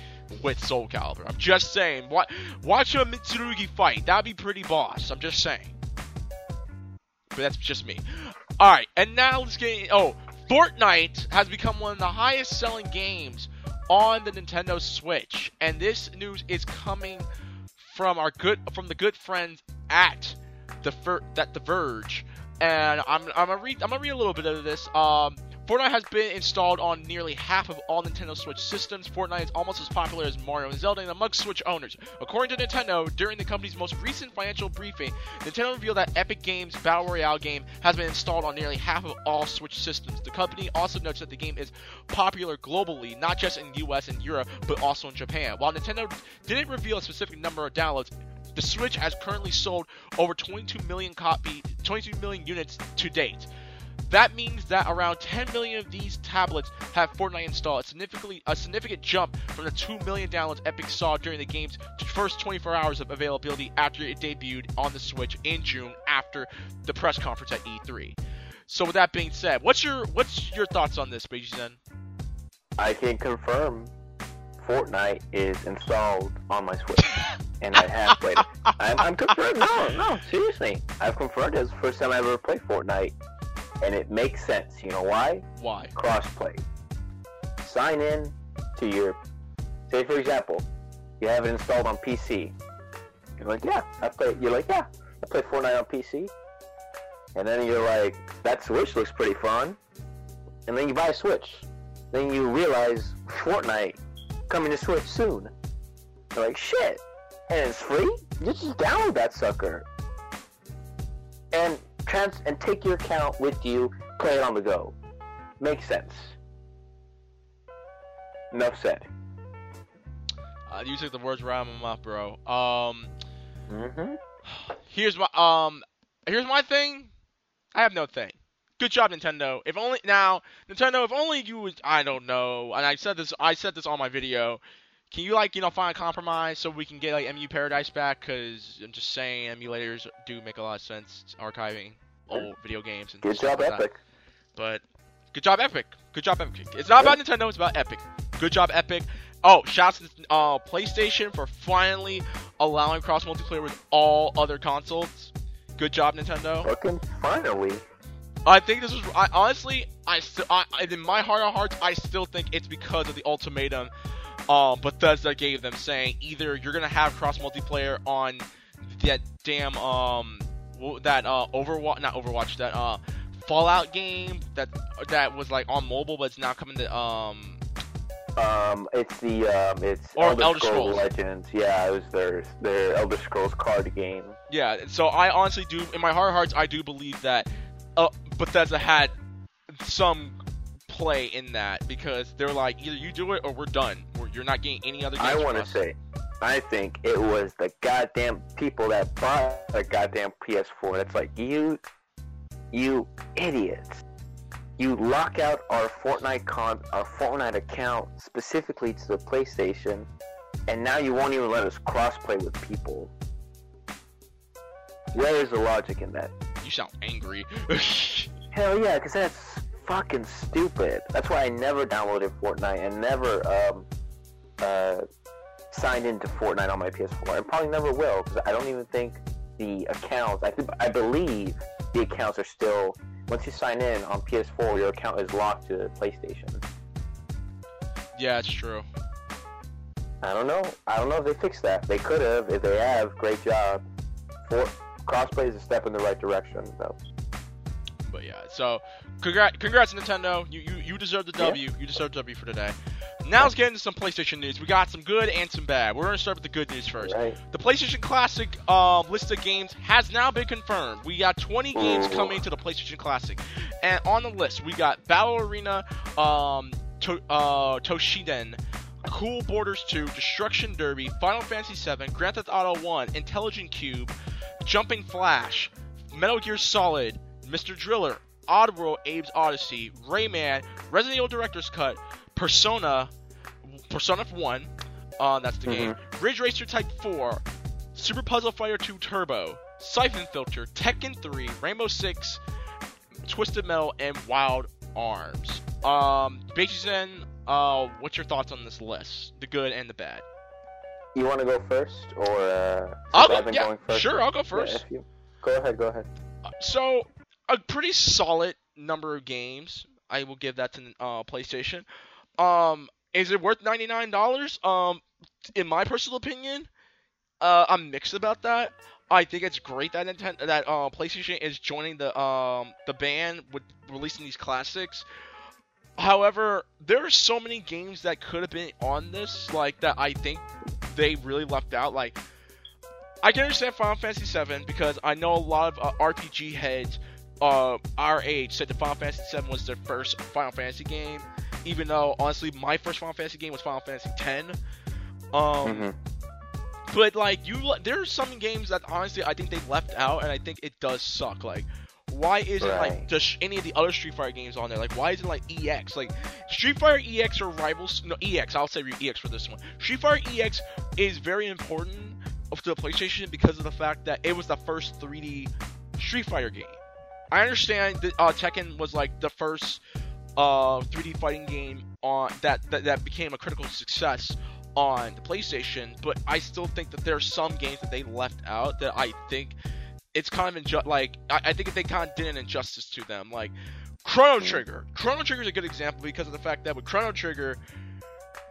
with Soul Calibur. I'm just saying. Watch a Mitsurugi fight. That'd be pretty boss. I'm just saying. But that's just me. Alright, and now let's get... Oh, Fortnite has become one of the highest selling games on the Nintendo Switch. And this news is coming from the good friends at The Verge. And I'm gonna read a little bit of this. Fortnite has been installed on nearly half of all Nintendo Switch systems. Fortnite is almost as popular as Mario and Zelda among Switch owners. According to Nintendo, during the company's most recent financial briefing, Nintendo revealed that Epic Games' Battle Royale game has been installed on nearly half of all Switch systems. The company also notes that the game is popular globally, not just in the US and Europe, but also in Japan. While Nintendo didn't reveal a specific number of downloads, the Switch has currently sold over 22 million units to date. That means that around 10 million of these tablets have Fortnite installed, a significant jump from the 2 million downloads Epic saw during the game's first 24 hours of availability after it debuted on the Switch in June after the press conference at E3. So with that being said, what's your thoughts on this, Bajimxenn? I can confirm Fortnite is installed on my Switch. And I have played it. I'm confirmed. No, seriously. I've confirmed it. It's the first time I ever played Fortnite. And it makes sense. You know why? Why? Crossplay. Sign in to your... Say, for example, you have it installed on PC. You're like, yeah, I play Fortnite on PC. And then you're like, that Switch looks pretty fun. And then you buy a Switch. Then you realize Fortnite coming to Switch soon. You're like, shit. And it's free? You just download that sucker. And take your account with you, play it on the go. Makes sense. Enough said. You took the words right out of my mouth, bro. Here's my thing. I have no thing. Good job, Nintendo. If only you would, I don't know, and I said this on my video. Can you, find a compromise so we can get, MU Paradise back? Because I'm just saying, emulators do make a lot of sense. It's archiving old video games. And good job, like Epic. But good job, Epic. It's not about Nintendo. It's about Epic. Good job, Epic. Oh, shouts to PlayStation for finally allowing cross-multiplayer with all other consoles. Good job, Nintendo. Fucking finally. I think this was... in my heart of hearts, I still think it's because of the ultimatum Bethesda gave them, saying either you're gonna have cross multiplayer on that damn Fallout game that was on mobile, but it's now coming to Elder Scrolls Legends. Yeah, it was their Elder Scrolls card game. Yeah, so I honestly do, in my heart of hearts, I do believe that Bethesda had some play in that, because they're like, either you do it or we're done, or you're not getting any other games. I want to say, I think it was the goddamn people that bought the goddamn PS4 that's like, you idiots, you lock out our Fortnite account specifically to the PlayStation, and now you won't even let us cross-play with people. Where is the logic in that? You sound angry. Hell yeah, because that's fucking stupid. That's why I never downloaded Fortnite and never signed into Fortnite on my PS4, and probably never will, because I don't even think the accounts... I believe the accounts are still... Once you sign in on PS4, your account is locked to PlayStation. Yeah, it's true. I don't know if they fixed that. They could have. If they have, great job. Crossplay is a step in the right direction, though. But yeah, so congrats Nintendo. You deserve the W. Yeah. You deserve the W for today. Now let's get into some PlayStation news. We got some good and some bad. We're going to start with the good news first. Right. The PlayStation Classic list of games has now been confirmed. We got 20 games coming to the PlayStation Classic. And on the list, we got Battle Arena, Toshiden, Cool Borders 2, Destruction Derby, Final Fantasy VII, Grand Theft Auto 1, Intelligent Cube, Jumping Flash, Metal Gear Solid, Mr. Driller, Oddworld, Abe's Odyssey, Rayman, Resident Evil Director's Cut, Persona 1, that's the game, Ridge Racer Type 4, Super Puzzle Fighter 2 Turbo, Siphon Filter, Tekken 3, Rainbow Six, Twisted Metal, and Wild Arms. Bajimxenn, what's your thoughts on this list? The good and the bad. You want to go first, or I've been going first? Sure, I'll go first. Yeah, go ahead. So, a pretty solid number of games. I will give that to PlayStation. Is it worth $99? In my personal opinion, I'm mixed about that. I think it's great that PlayStation is joining the ban with releasing these classics. However, there are so many games that could have been on this, like, that I think they really left out. Like, I can understand Final Fantasy VII, because I know a lot of RPG heads our age said that Final Fantasy VII was their first Final Fantasy game, even though, honestly, my first Final Fantasy game was Final Fantasy X. But, like, there are some games that, honestly, I think they left out, and I think it does suck. Like, why isn't, like, just any of the other Street Fighter games on there? Like, why isn't, like, EX? Like, Street Fighter EX or Rivals... No, EX. I'll say EX for this one. Street Fighter EX is very important to the PlayStation because of the fact that it was the first 3D Street Fighter game. I understand that Tekken was, like, the first 3D fighting game on that became a critical success on the PlayStation, but I still think that there are some games that they left out that I think it's kind of I think they kind of did an injustice to them. Like Chrono Trigger. Chrono Trigger is a good example because of the fact that with Chrono Trigger,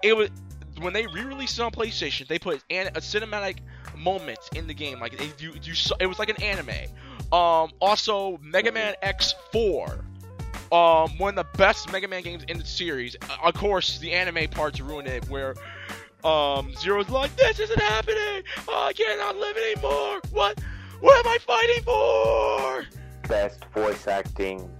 it was when they re-released it on PlayStation, they put a cinematic moments in the game, like it was like an anime. Also, Mega Man X4. One of the best Mega Man games in the series. Of course, the anime parts ruined it, where Zero's like, this isn't happening! Oh, I cannot live anymore! What am I fighting for? Best voice acting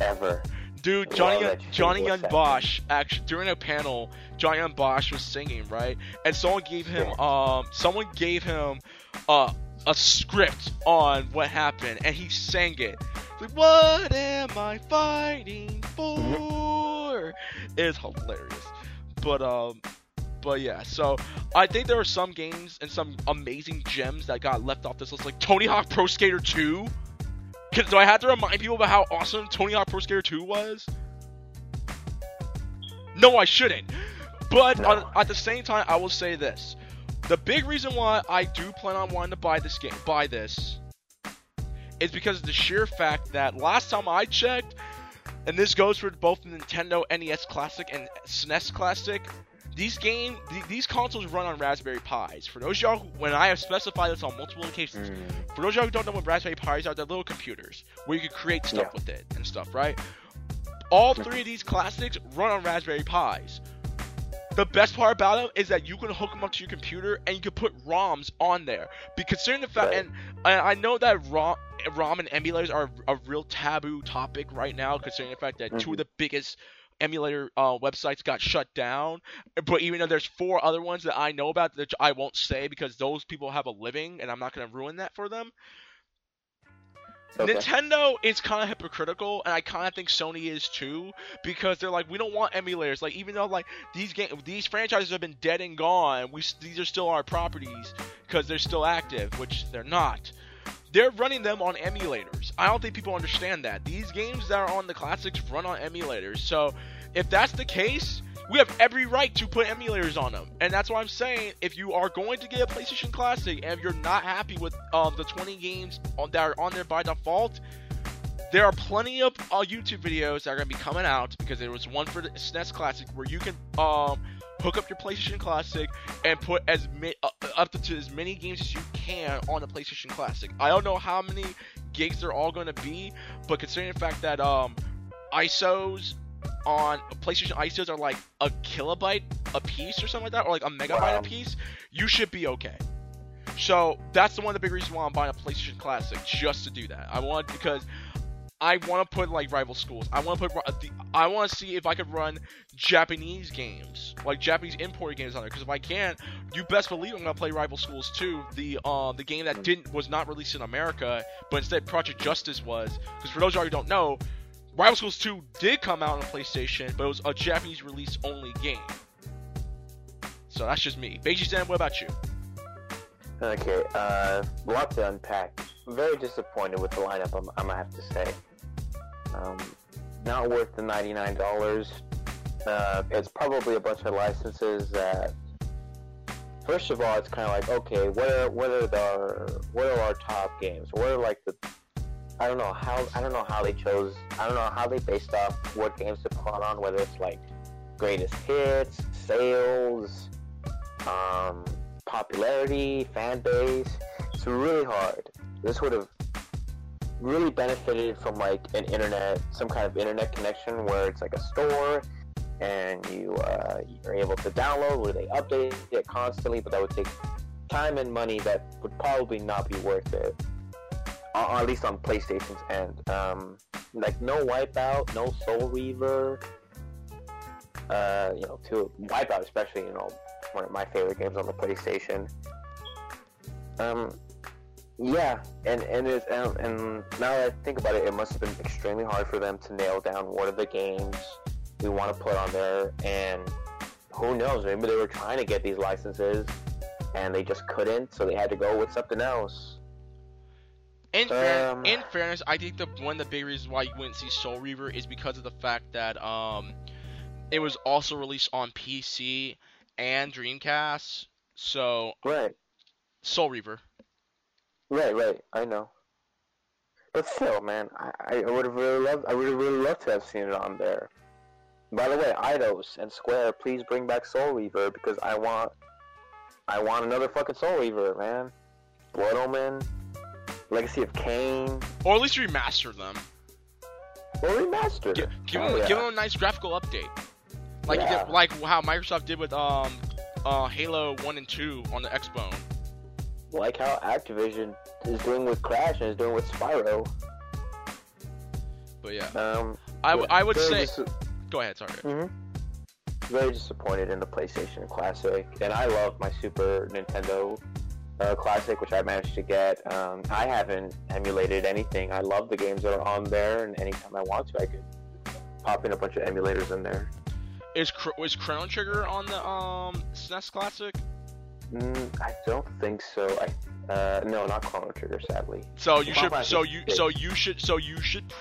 ever. Dude, Johnny Young Bosch, actually, during a panel, Johnny Young Bosch was singing, right? And someone gave him a script on what happened, and he sang it. Like, what am I fighting for? It's hilarious. But yeah, so I think there are some games and some amazing gems that got left off this list, like Tony Hawk Pro Skater 2. Do I have to remind people about how awesome Tony Hawk Pro Skater 2 was? No, I shouldn't. But at the same time, I will say this. The big reason why I do plan on wanting to buy this, is because of the sheer fact that last time I checked, and this goes for both the Nintendo NES Classic and SNES Classic, these consoles run on Raspberry Pis. For those of y'all, when I have specified this on multiple occasions, for those of y'all who don't know what Raspberry Pis are, they're little computers where you can create stuff with it and stuff, right? All three of these classics run on Raspberry Pis. The best part about them is that you can hook them up to your computer and you can put ROMs on there. Because considering the fact, and I know that ROM and emulators are a real taboo topic right now, considering the fact that two of the biggest emulator websites got shut down. But even though there's four other ones that I know about that I won't say because those people have a living and I'm not going to ruin that for them. Okay. Nintendo is kind of hypocritical, and I kind of think Sony is too, because they're like, we don't want emulators. Like, even though like these franchises have been dead and gone, these are still our properties because they're still active, which they're not. They're running them on emulators. I don't think people understand that. These games that are on the classics run on emulators. So if that's the case, we have every right to put emulators on them. And that's why I'm saying, if you are going to get a PlayStation Classic and if you're not happy with the 20 games that are on there by default, there are plenty of YouTube videos that are going to be coming out, because there was one for the SNES Classic where you can hook up your PlayStation Classic and put up to as many games as you can on the PlayStation Classic. I don't know how many gigs they're all going to be, but considering the fact that ISOs on PlayStation ISOs are like a kilobyte a piece or something like that, or like a megabyte a piece, you should be okay. So that's the one of the big reasons why I'm buying a PlayStation Classic, just to do that. Because I want to put like rival schools. I want to see if I could run Japanese games, like Japanese import games on there. Because if I can, you best believe I'm gonna play Rival Schools 2, the game that was not released in America, but instead Project Justice was. Because for those of you who don't know, Rival Schools 2 did come out on PlayStation, but it was a Japanese release only game. So that's just me. Beiji-san, what about you? Okay, a lot to unpack very disappointed with the lineup, I'm gonna have to say. Not worth the $99. It's probably a bunch of licenses that, first of all, it's kind of like, okay, what are our top games? What are like the, I don't know how they chose. I don't know how they based off what games to put on, whether it's like greatest hits, sales, popularity, fan base. It's really hard. This would have really benefited from like an internet, some kind of internet connection where it's like a store and you're able to download where they update it constantly, but that would take time and money that would probably not be worth it. Or at least on PlayStation's end. Like no Wipeout, no Soul Reaver. Wipeout especially, one of my favorite games on the PlayStation. And now that I think about it, it must have been extremely hard for them to nail down what are the games we want to put on there, and who knows, maybe they were trying to get these licenses and they just couldn't, so they had to go with something else. In fairness, I think one of the big reasons why you wouldn't see Soul Reaver is because of the fact that it was also released on PC and Dreamcast, so... Right. Soul Reaver. Right, I know. But still, man, I would have really loved to have seen it on there. By the way, Eidos and Square, please bring back Soul Reaver, because I want another fucking Soul Reaver, man. Blood Omen, Legacy of Kain. Or at least remaster them. Or remaster. Give them a nice graphical update. Like how Microsoft did with Halo 1 and 2 on the Xbox. Like how Activision is doing with Crash and is doing with Spyro. But yeah. I would say... Go ahead, sorry. Mm-hmm. Very disappointed in the PlayStation Classic. And I love my Super Nintendo Classic, which I managed to get. I haven't emulated anything. I love the games that are on there, and anytime I want to, I could pop in a bunch of emulators in there. Was Chrono Trigger on the SNES Classic? I don't think so. No, not Chrono Trigger, sadly. So you should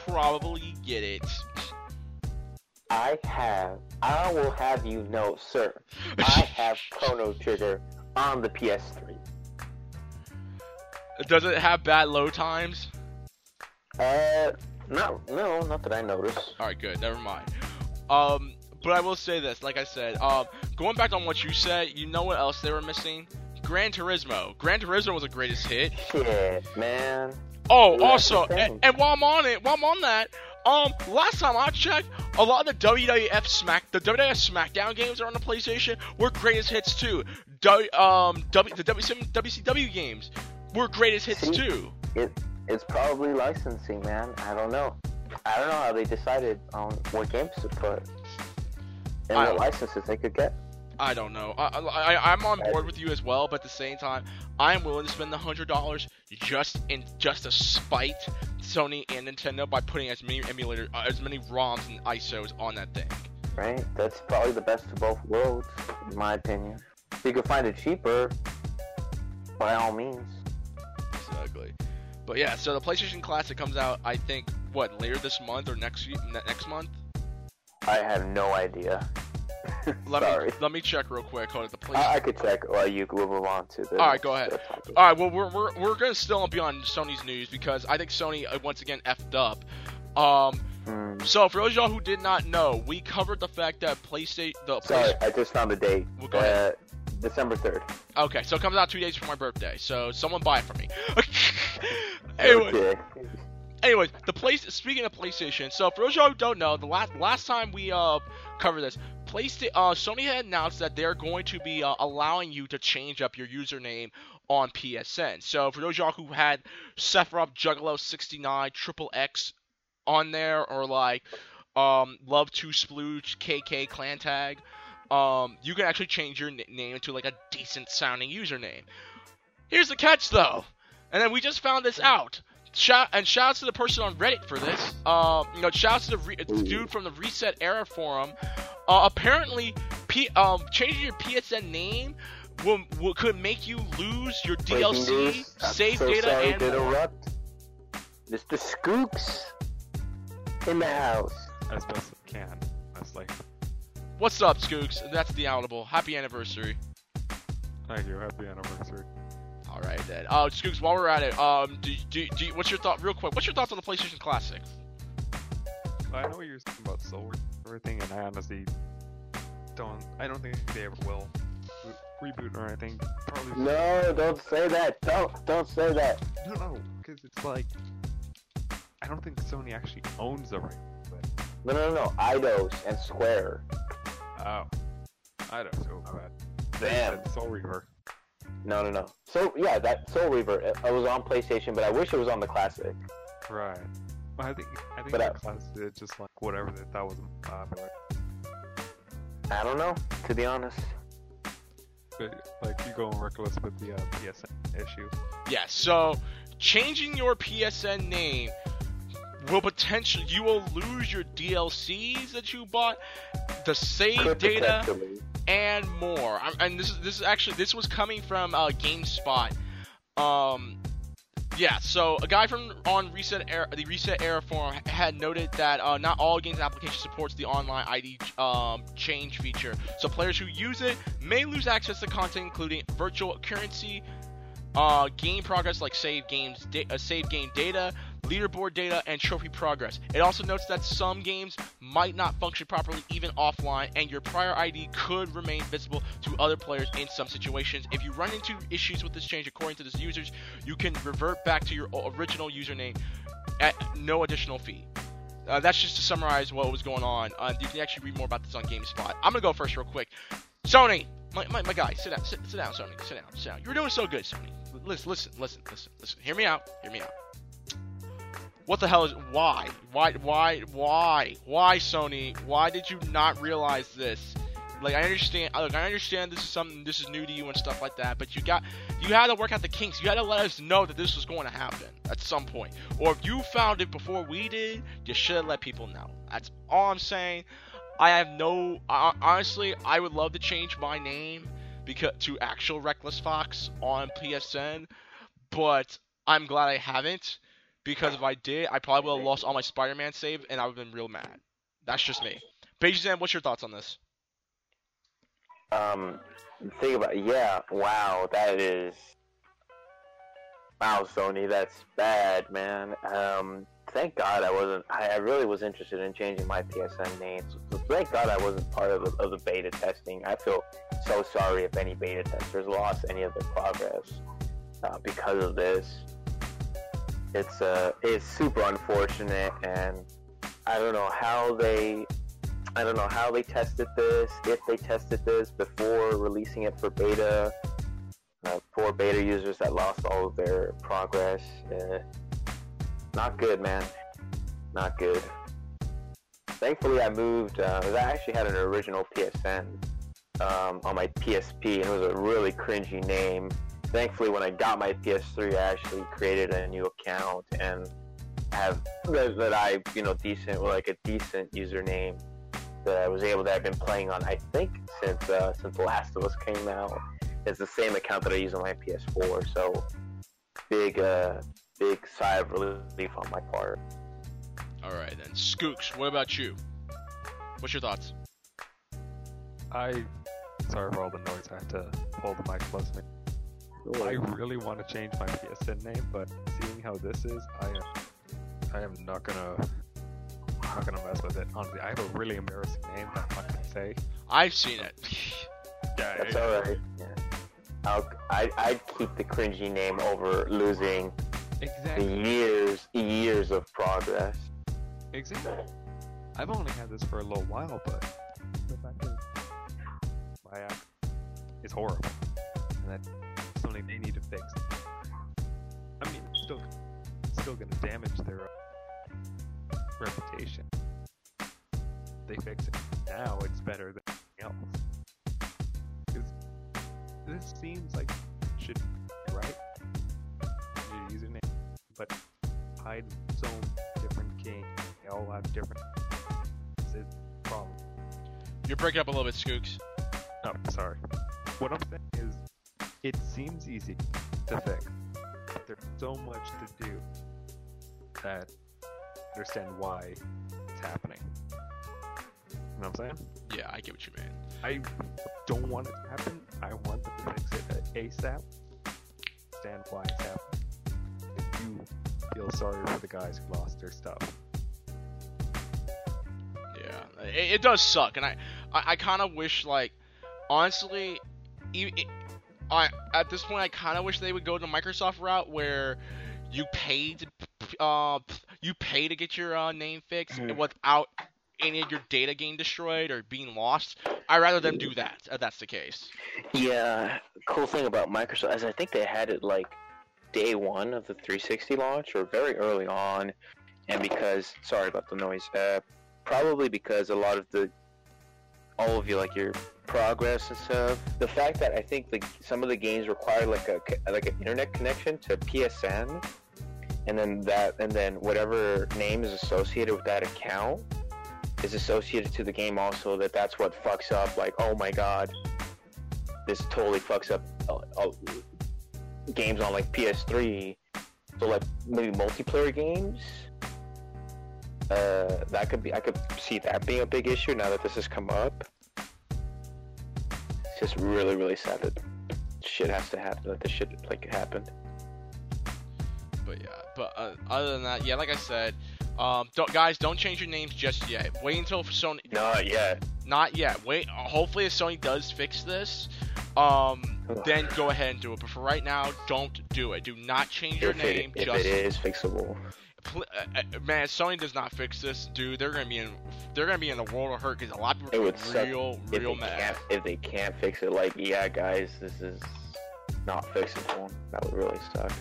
probably get it. I will have you know, sir. I have Chrono Trigger on the PS3. Does it have bad load times? No, not that I noticed. All right, good. Never mind. But I will say this, like I said, going back on what you said, you know what else they were missing? Gran Turismo. Gran Turismo was the greatest hit. Shit, man. Oh, dude, also, and while I'm on that, last time I checked, a lot of the WWF SmackDown games that are on the PlayStation were greatest hits too. The WCW games were greatest hits too. It's probably licensing, man. I don't know how they decided on what games to put. And what licenses they could get. I don't know. I'm on board with you as well, but at the same time, I'm willing to spend the $100 just to spite Sony and Nintendo by putting as many emulators, as many ROMs and ISOs on that thing. Right. That's probably the best of both worlds, in my opinion. If you can find it cheaper, by all means. Exactly. But yeah, so the PlayStation Classic comes out, I think, later this month or next month? I have no idea. Let me check real quick. Hold it, I could check while you move on to this. All right, go ahead. All right, well, we're gonna still be on Sony's news because I think Sony once again effed up. So for those of y'all who did not know, we covered the fact that I just found the date. We'll go ahead. December 3rd. Okay, so it comes out 2 days from my birthday. So someone buy it for me. Anyway. Anyways, speaking of PlayStation, so for those of you who don't know, the last time we covered this, Sony had announced that they're going to be allowing you to change up your username on PSN. So for those of y'all who had Sephiroth Juggalo 69 XXX on there, or like Love 2 Splooge KK Clan Tag, you can actually change your name into like a decent sounding username. Here's the catch though, and then we just found this out. Shouts to the person on Reddit for this. Shouts to the dude from the Reset Era forum. Apparently, changing your PSN name could make you lose your DLC, save data, and... Mr. Scoops in the house. As best I can. That's like... What's up, Skooks? That's the Outable. Happy anniversary. Thank you. Happy anniversary. All right, then. Skooks, while we're at it, what's your thought, real quick? What's your thoughts on the PlayStation Classic? I know what you're talking about Silver and everything, and I honestly don't. I don't think they ever will reboot or anything. Probably. No, don't say that. Don't say that. No, because it's like I don't think Sony actually owns the right. No. Eidos and Square. Oh, Eidos. Oh, my bad. Damn. Soul Reaver. No. So yeah, that Soul Reaver. It was on PlayStation, but I wish it was on the Classic. Right. I think the Classic did just like whatever they thought was popular. I don't know, to be honest. But, like, you go reckless with the PSN issue. Yeah, so changing your PSN name will potentially you will lose your DLCs that you bought, the save data, and more. And this was coming from GameSpot. Yeah, so a guy from the Reset Era forum had noted that not all games application supports the online ID change feature. So players who use it may lose access to content including virtual currency, game progress like save game data, leaderboard data, and trophy progress. It also notes that some games might not function properly even offline, and your prior ID could remain visible to other players in some situations. If you run into issues with this change, according to the users, you can revert back to your original username at no additional fee. That's just to summarize what was going on. You can actually read more about this on GameSpot. I'm gonna go first real quick. Sony, my guy, sit down, Sony, sit down. You're doing so good, Sony. Listen. Hear me out. What the hell is... Why, Sony? Why did you not realize this? Like, I understand this is new to you and stuff like that, but you had to work out the kinks. You had to let us know that this was going to happen at some point. Or if you found it before we did, you should have let people know. That's all I'm saying. Honestly, I would love to change my name to actual Reckless Fox on PSN, but I'm glad I haven't. Because if I did, I probably would have lost all my Spider-Man save, and I would have been real mad. That's just me. Bajimxenn, what's your thoughts on this? Think about it. Yeah, wow, that is... Wow, Sony, that's bad, man. Thank God I wasn't... I really was interested in changing my PSN name. So thank God I wasn't part of the beta testing. I feel so sorry if any beta testers lost any of their progress because of this. It's super unfortunate, and I don't know how they tested this, if they tested this before releasing it for beta, for beta users that lost all of their progress. Not good, man. Not good. Thankfully, I moved. I actually had an original PSN on my PSP, and it was a really cringy name. Thankfully, when I got my PS3, I actually created a new account and have that I, decent, like a decent username that I was able to have been playing on. I think since The Last of Us came out, it's the same account that I use on my PS4. So big sigh of relief on my part. All right, then, Skooks, what about you? What's your thoughts? Sorry for all the noise. I have to pull the mic close to me. I really want to change my PSN name, but seeing how this is, I am not gonna mess with it. Honestly, I have a really embarrassing name that I'm not gonna say. I've seen it. Yeah, that's alright. Yeah. I'd keep the cringy name over losing years of progress. Exactly. I've only had this for a little while, but the fact is, my app is horrible, and that. Something they need to fix. I mean, it's still going to damage their reputation. They fix it now; it's better than anything else. This seems like it should be right. Your username, but hide so different games. They all have different. It's a problem. You're breaking up a little bit, Skooks. Oh, sorry. What I'm saying is. It seems easy to fix. There's so much to do that I understand why it's happening. You know what I'm saying? Yeah, I get what you mean. I don't want it to happen. I want them to fix it ASAP. Understand why it's happening. I do feel sorry for the guys who lost their stuff. Yeah, it does suck, and I kind of wish, like, honestly, at this point, I kind of wish they would go to the Microsoft route where you pay to get your name fixed without any of your data getting destroyed or being lost. I'd rather them do that, if that's the case. Yeah, cool thing about Microsoft is I think they had it, like, day one of the 360 launch or very early on, and because, sorry about the noise, probably because a lot of your progress and stuff. The fact that I think some of the games require like an internet connection to PSN, and then whatever name is associated with that account is associated to the game also. That's what fucks up. Like, oh my god, this totally fucks up games on like PS3. So like maybe multiplayer games. I could see that being a big issue now that this has come up. It's just really, really sad that shit has to happen. That this shit happened. But yeah, other than that, yeah, like I said, don't change your names just yet. Wait until Sony. Not yet. Wait. Hopefully, if Sony does fix this, then go ahead and do it. But for right now, don't do it. Do not change your name. If it is fixable. Man, Sony does not fix this, dude. They're gonna be in a world of hurt because a lot of people are real mad if they can't fix it. Like, yeah, guys, this is not fixable. That would really suck.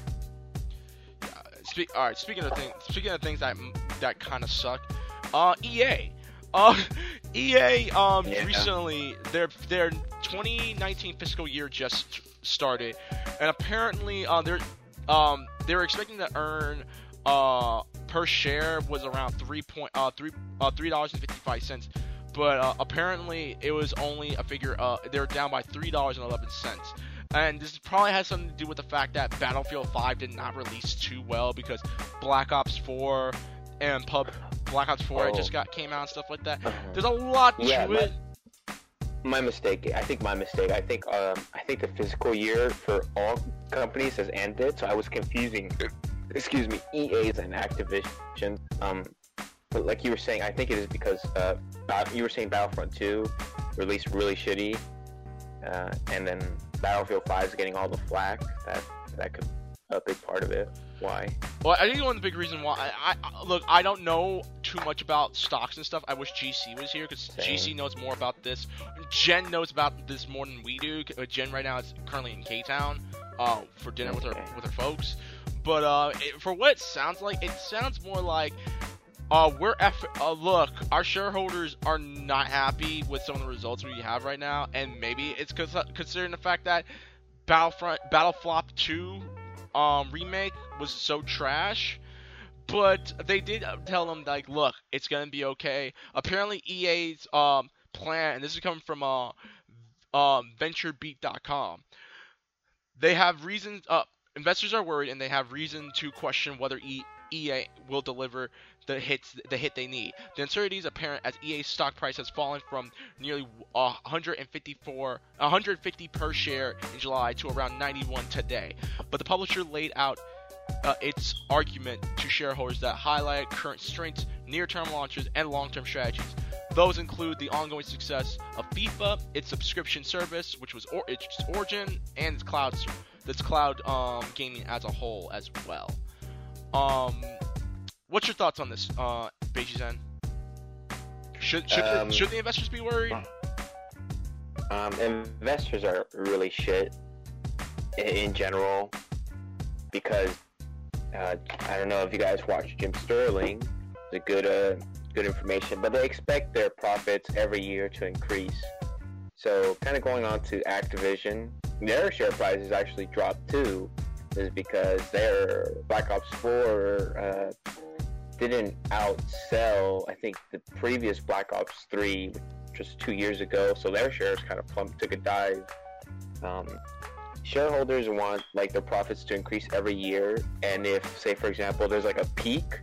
Yeah, all right. Speaking of things that kind of suck. EA. Recently, their 2019 fiscal year just started, and apparently, they're expecting to earn. Per share was around $3.55, but apparently it was only a figure. They were down by $3.11, and this probably has something to do with the fact that Battlefield 5 did not release too well because Black Ops 4 it just came out and stuff like that. There's a lot to it. My mistake. I think the fiscal year for all companies has ended, so I was confusing. Excuse me, EA's and Activision. But like you were saying, I think it is because you were saying Battlefront 2 released really shitty, and then Battlefield 5 is getting all the flack. That could be a big part of it. Why? Well, I think one of the big reason why. I don't know too much about stocks and stuff. I wish GC was here because GC knows more about this. Jen knows about this more than we do. Jen right now is currently in K-Town for dinner with her folks. But for what it sounds like, it sounds more like look, our shareholders are not happy with some of the results we have right now, and maybe it's considering the fact that Battlefront 2 remake was so trash. But they did tell them, like, look, it's gonna be okay. Apparently, EA's plan, and this is coming from VentureBeat.com, they have reasons. Investors are worried, and they have reason to question whether EA will deliver the hit they need. The uncertainty is apparent as EA's stock price has fallen from nearly 150 per share in July to around 91 today. But the publisher laid out its argument to shareholders that highlight current strengths, near-term launches, and long-term strategies. Those include the ongoing success of FIFA, its subscription service, which was its origin, and its cloud service. That's cloud gaming as a whole as well. What's your thoughts on this, Bajimxenn? Should the investors be worried? Investors are really shit in general because I don't know if you guys watch Jim Sterling. It's good information, but they expect their profits every year to increase. So kind of going on to Activision. Their share price has actually dropped too, is because their Black Ops 4 didn't outsell, I think, the previous Black Ops 3 just 2 years ago, so their shares kind of took a dive. shareholders want like their profits to increase every year, and if, say for example, there's like a peak,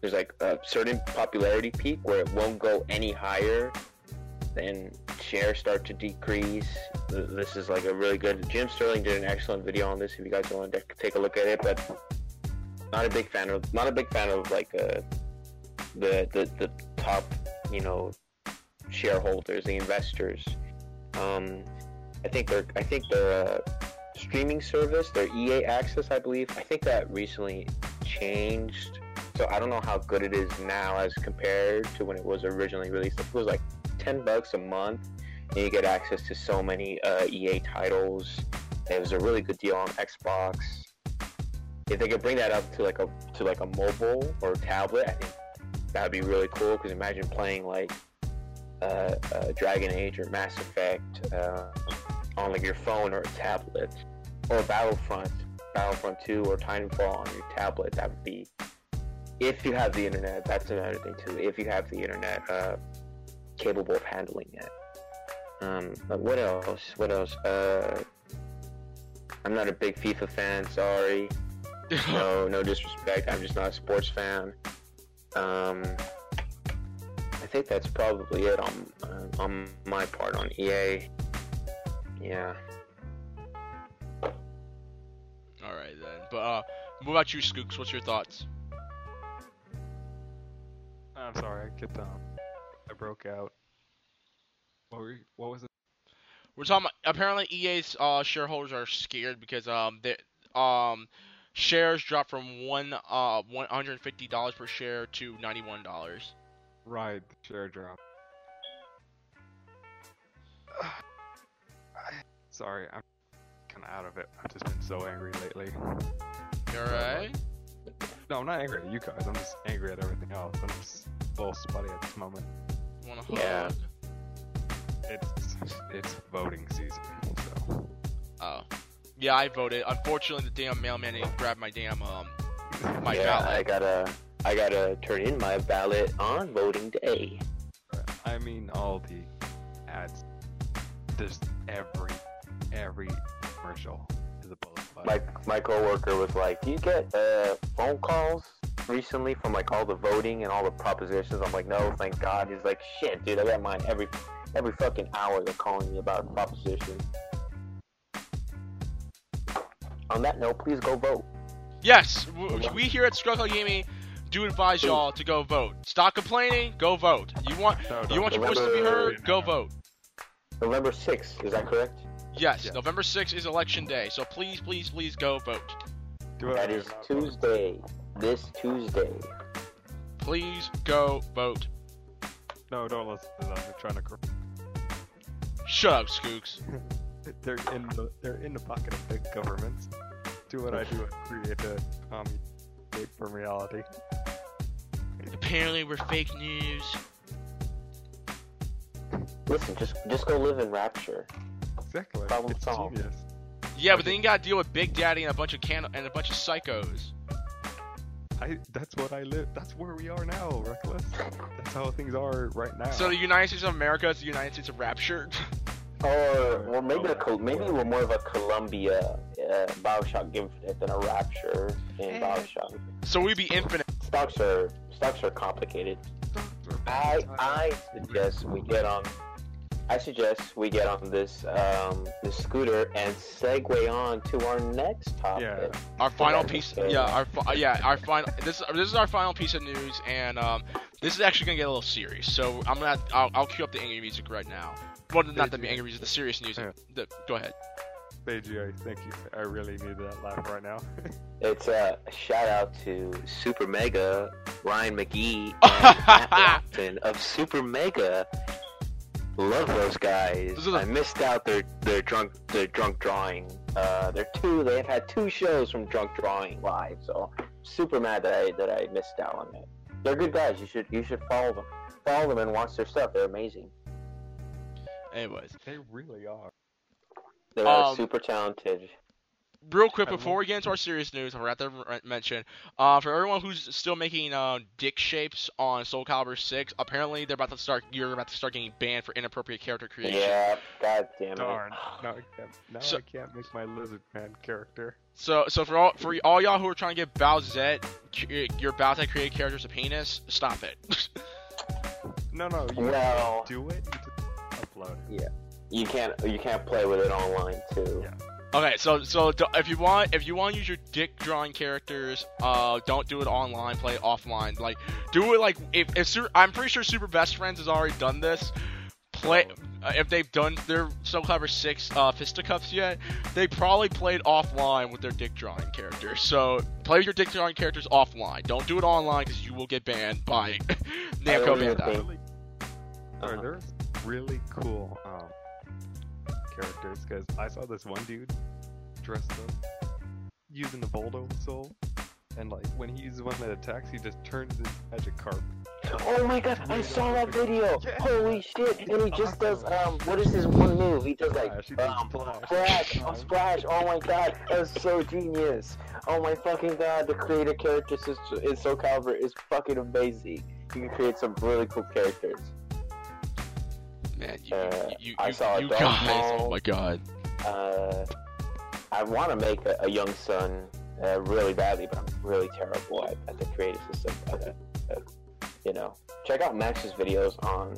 there's like a certain popularity peak where it won't go any higher, then shares start to decrease. This is like a really good, Jim Sterling did an excellent video on this if you guys want to take a look at it, but not a big fan of like the top, you know, shareholders, the investors. I think their streaming service, their EA Access, I believe, I think that recently changed. So I don't know how good it is now as compared to when it was originally released. It was like $10 a month, and you get access to so many EA titles. It was a really good deal on Xbox. If they could bring that up to like a mobile or tablet, I think that would be really cool. Because imagine playing like Dragon Age or Mass Effect on like your phone or a tablet, or Battlefront 2 or Titanfall on your tablet. That would be, if you have the internet. That's another thing too. If you have the internet capable of handling it. But what else? I'm not a big FIFA fan. Sorry. No disrespect. I'm just not a sports fan. I think that's probably it on my part on EA. Yeah. All right then. But what about you, Skooks? What's your thoughts? I'm sorry, I broke out. What was it? We're talking about, apparently EA's shareholders are scared because shares dropped from $150 per share to $91. Right, the share drop. Sorry, I'm kind of out of it. I've just been so angry lately. You alright? No, I'm not angry at you guys. I'm just angry at everything else. I'm just a little spotty at this moment. Wanna hug? Yeah. It's voting season, so. Oh. Yeah, I voted. Unfortunately, the damn mailman didn't grab my damn my ballot. Yeah, I gotta turn in my ballot on voting day. I mean, all the ads, just every commercial is a bullet. My coworker was like, "Do you get phone calls recently from like all the voting and all the propositions?" I'm like, "No, thank God." He's like, "Shit, dude, I got mine every fucking hour. They're calling me about propositions." On that note, please go vote. Yes, we here at Scrub Club Gaming do advise y'all to go vote. Stop complaining. Go vote. You want your voice to be heard? Go vote. November 6th, is that correct? Yes. November 6th is election day, so please go vote. That is Tuesday. This Tuesday. Please go vote. No, don't listen to them. They're trying to. Shut up, Skooks. they're in the pocket of big governments. Do what I do and create a escape from reality. Apparently we're fake news. Listen, just go live in Rapture. Exactly. Problem solved. Yeah, but then you gotta deal with Big Daddy and a bunch of psychos. That's what I live. That's where we are now, Reckless. That's how things are right now. So the United States of America is the United States of Rapture. Or maybe we're more of a Columbia Bioshock Infinite than a Rapture in Bioshock. So we'd be infinite. Stocks are complicated. I suggest we get on. I suggest we get on this scooter and segue on to our next topic. Yeah. Our final piece. This is our final piece of news, and this is actually gonna get a little serious. So I'll cue up the angry music right now. Well, not the angry music, the serious news. Yeah. Go ahead. AGI, thank you. I really need that laugh right now. It's a shout out to Super Mega, Ryan McGee, and Matt Lapton of Super Mega. Love those guys. I missed out their drunk drawing. They've had two shows from Drunk Drawing Live, so I'm super mad that I missed out on it. They're good guys. You should follow them. Follow them and watch their stuff. They're amazing. Anyways, they really are. They're super talented. real quick before we get into our serious news, I forgot to mention, for everyone who's still making dick shapes on Soul Calibur 6, apparently they're about to start. You're about to start getting banned for inappropriate character creation. Yeah, goddammit. Darn. Now I can't make my lizard man character. So for all y'all who are trying to get Bowsette, your Bowsette created character's a penis, stop it. No, you can't do it. You just upload it. Yeah. You can't play with it online too. Yeah. Okay, so if you want to use your dick drawing characters, don't do it online. Play it offline. Like, do it like if I'm pretty sure Super Best Friends has already done this. If they've done their Soul Calibur 6 fisticuffs yet, they probably played offline with their dick drawing characters. So play your dick drawing characters offline. Don't do it online because you will get banned by Namco Bandai. There's really cool characters, because I saw this one dude dressed up using the Voldo soul, and like when he's the one that attacks, he just turns his magic carp. Oh my god, I saw that video! Yeah. Holy shit! And he just does what is his one move? He does like splash! Oh my god, that's so genius! Oh my fucking god, the creator character in Soul Calibur is fucking amazing. You can create some really cool characters. Man, you guys! Oh my god! I want to make a young son really badly, but I'm really terrible at the creative system. Check out Max's videos on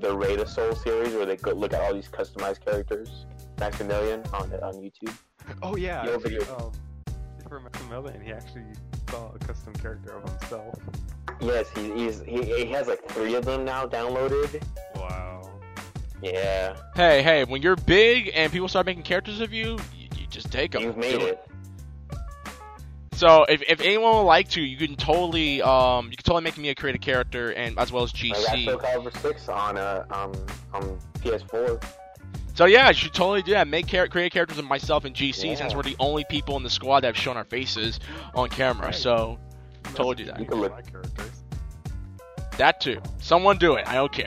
the Raid of Soul series, where they go look at all these customized characters. Maximilian on YouTube. Oh yeah, for Maximilian, he actually saw a custom character of himself. Yes, he has like 3 of them now downloaded. Wow. Yeah. Hey, when you're big and people start making characters of you, you just take them. You've made it. So, if anyone would like to, you can totally make me a creative character, and as well as GC. I got Soul Calibur 6 on PS4. So yeah, you should totally do that. Make create characters of myself and GC, since we're the only people in the squad that have shown our faces on camera. Right. So, totally do that. You can look at characters. That too. Someone do it. I don't care.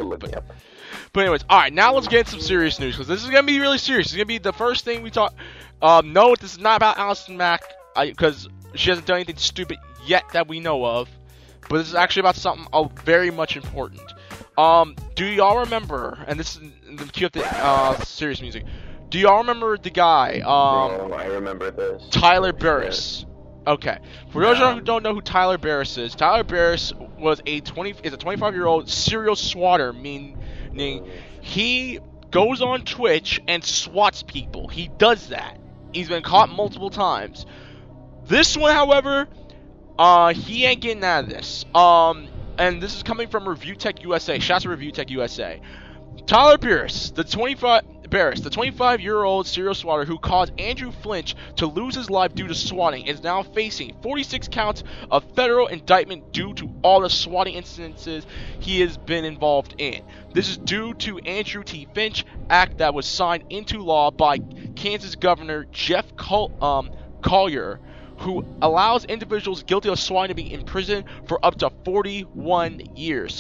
But anyways, alright, now let's get some serious news, because this is going to be really serious. It's going to be the first thing we talk... No, this is not about Allison Mack, because she hasn't done anything stupid yet that we know of. But this is actually about something very much important. Do y'all remember, and this is in the cue of the serious music, do y'all remember the guy, I remember this. Tyler Burris. Okay. For those who don't know who Tyler Burris is, Tyler Burris is a 25-year-old serial swatter, meaning he goes on Twitch and swats people. He does that. He's been caught multiple times. This one, however, he ain't getting out of this. And this is coming from Review Tech USA. Shouts to Review Tech USA. Tyler Burris, the 25-year-old serial swatter who caused Andrew Flinch to lose his life due to swatting, is now facing 46 counts of federal indictment due to all the swatting instances he has been involved in. This is due to Andrew T. Finch Act that was signed into law by Kansas Governor Jeff Collier, who allows individuals guilty of swatting to be imprisoned for up to 41 years.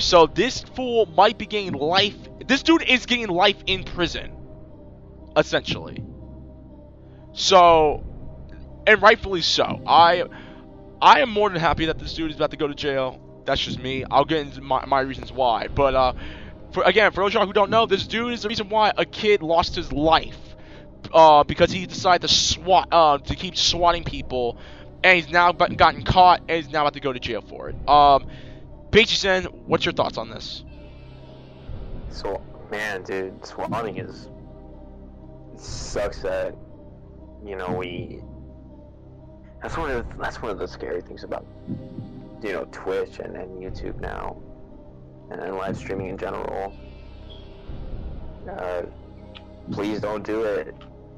So this fool might be getting life. This dude is getting life in prison, essentially. So, and rightfully so. I am more than happy that this dude is about to go to jail. That's just me. I'll get into my reasons why. But for those of y'all who don't know, this dude is the reason why a kid lost his life, because he decided to keep swatting people, and he's now gotten caught, and he's now about to go to jail for it. Bajimxenn, what's your thoughts on this? So, man, dude, swatting sucks that, that's one of the scary things about, Twitch and YouTube now, and live streaming in general. Please don't do it.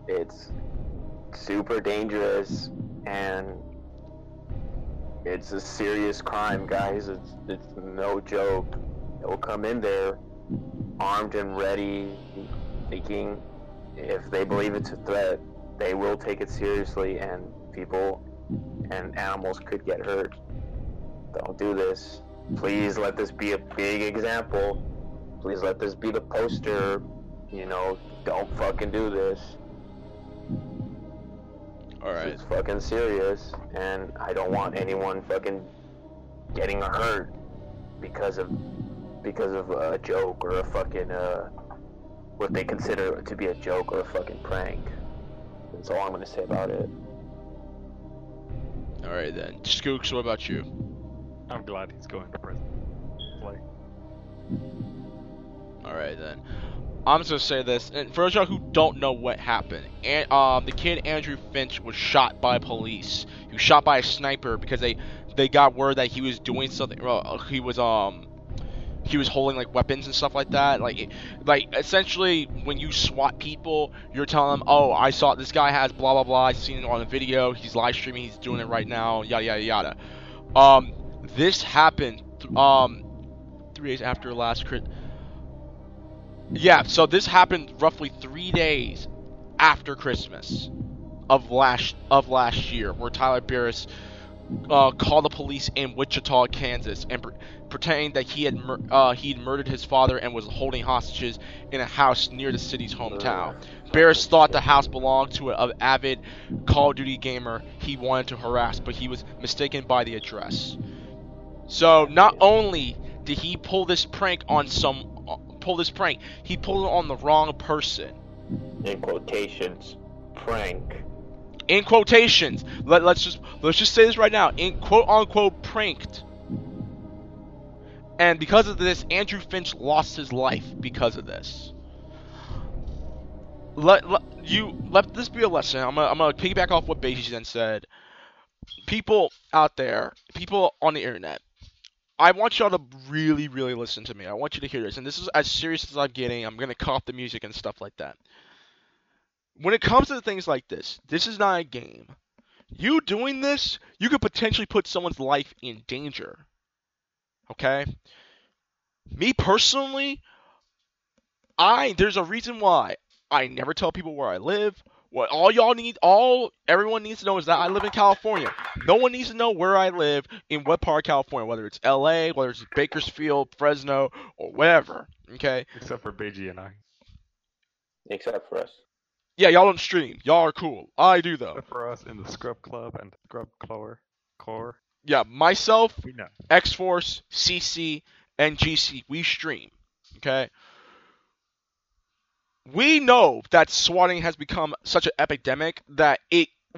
It's super dangerous, and it's a serious crime, guys. It's no joke. They'll come in there armed and ready, thinking if they believe it's a threat, they will take it seriously, and people and animals could get hurt. Don't do this. Please let this be a big example. Please let this be the poster. Don't fucking do this. All right. It's fucking serious, and I don't want anyone fucking getting hurt because of a joke or a fucking what they consider to be a joke or a fucking prank. That's all I'm gonna say about it. All right then, Skooks, what about you? I'm glad he's going to prison. Like. All right then. I'm just gonna say this, and for y'all who don't know what happened, and the kid Andrew Finch was shot by police. He was shot by a sniper because they got word that he was doing something. Well, he was holding like weapons and stuff like that. Like essentially, when you SWAT people, you're telling them, "Oh, I saw this guy has blah blah blah. I seen it on the video. He's live streaming. He's doing it right now. Yada yada yada." This happened 3 days after last crit. Yeah, so this happened roughly 3 days after Christmas of last year, where Tyler Barris called the police in Wichita, Kansas, and pretending that he'd murdered his father and was holding hostages in a house near the city's hometown. Barris thought the house belonged to an avid Call of Duty gamer he wanted to harass, but he was mistaken by the address. So not only did he pull this prank on he pulled it on the wrong person. In quotations, prank. In quotations. Let's just say this right now. In quote unquote pranked. And because of this, Andrew Finch lost his life because of this. Let this be a lesson. I'm gonna piggyback off what Beji then said. People out there, people on the internet, I want y'all to really, really listen to me. I want you to hear this. And this is as serious as I'm getting. I'm going to cop the music and stuff like that. When it comes to things like this, this is not a game. You doing this, you could potentially put someone's life in danger. Okay? Me personally, there's a reason why I never tell people where I live. What everyone needs to know is that I live in California. No one needs to know where I live in what part of California, whether it's LA, whether it's Bakersfield, Fresno, or whatever. Okay? Except for Beji and I. Except for us. Yeah, y'all don't stream. Y'all are cool. I do though. Except for us in the Scrub Club and Scrub Core. Yeah, myself, X-Force, CC, and GC, we stream. Okay? We know that swatting has become such an epidemic that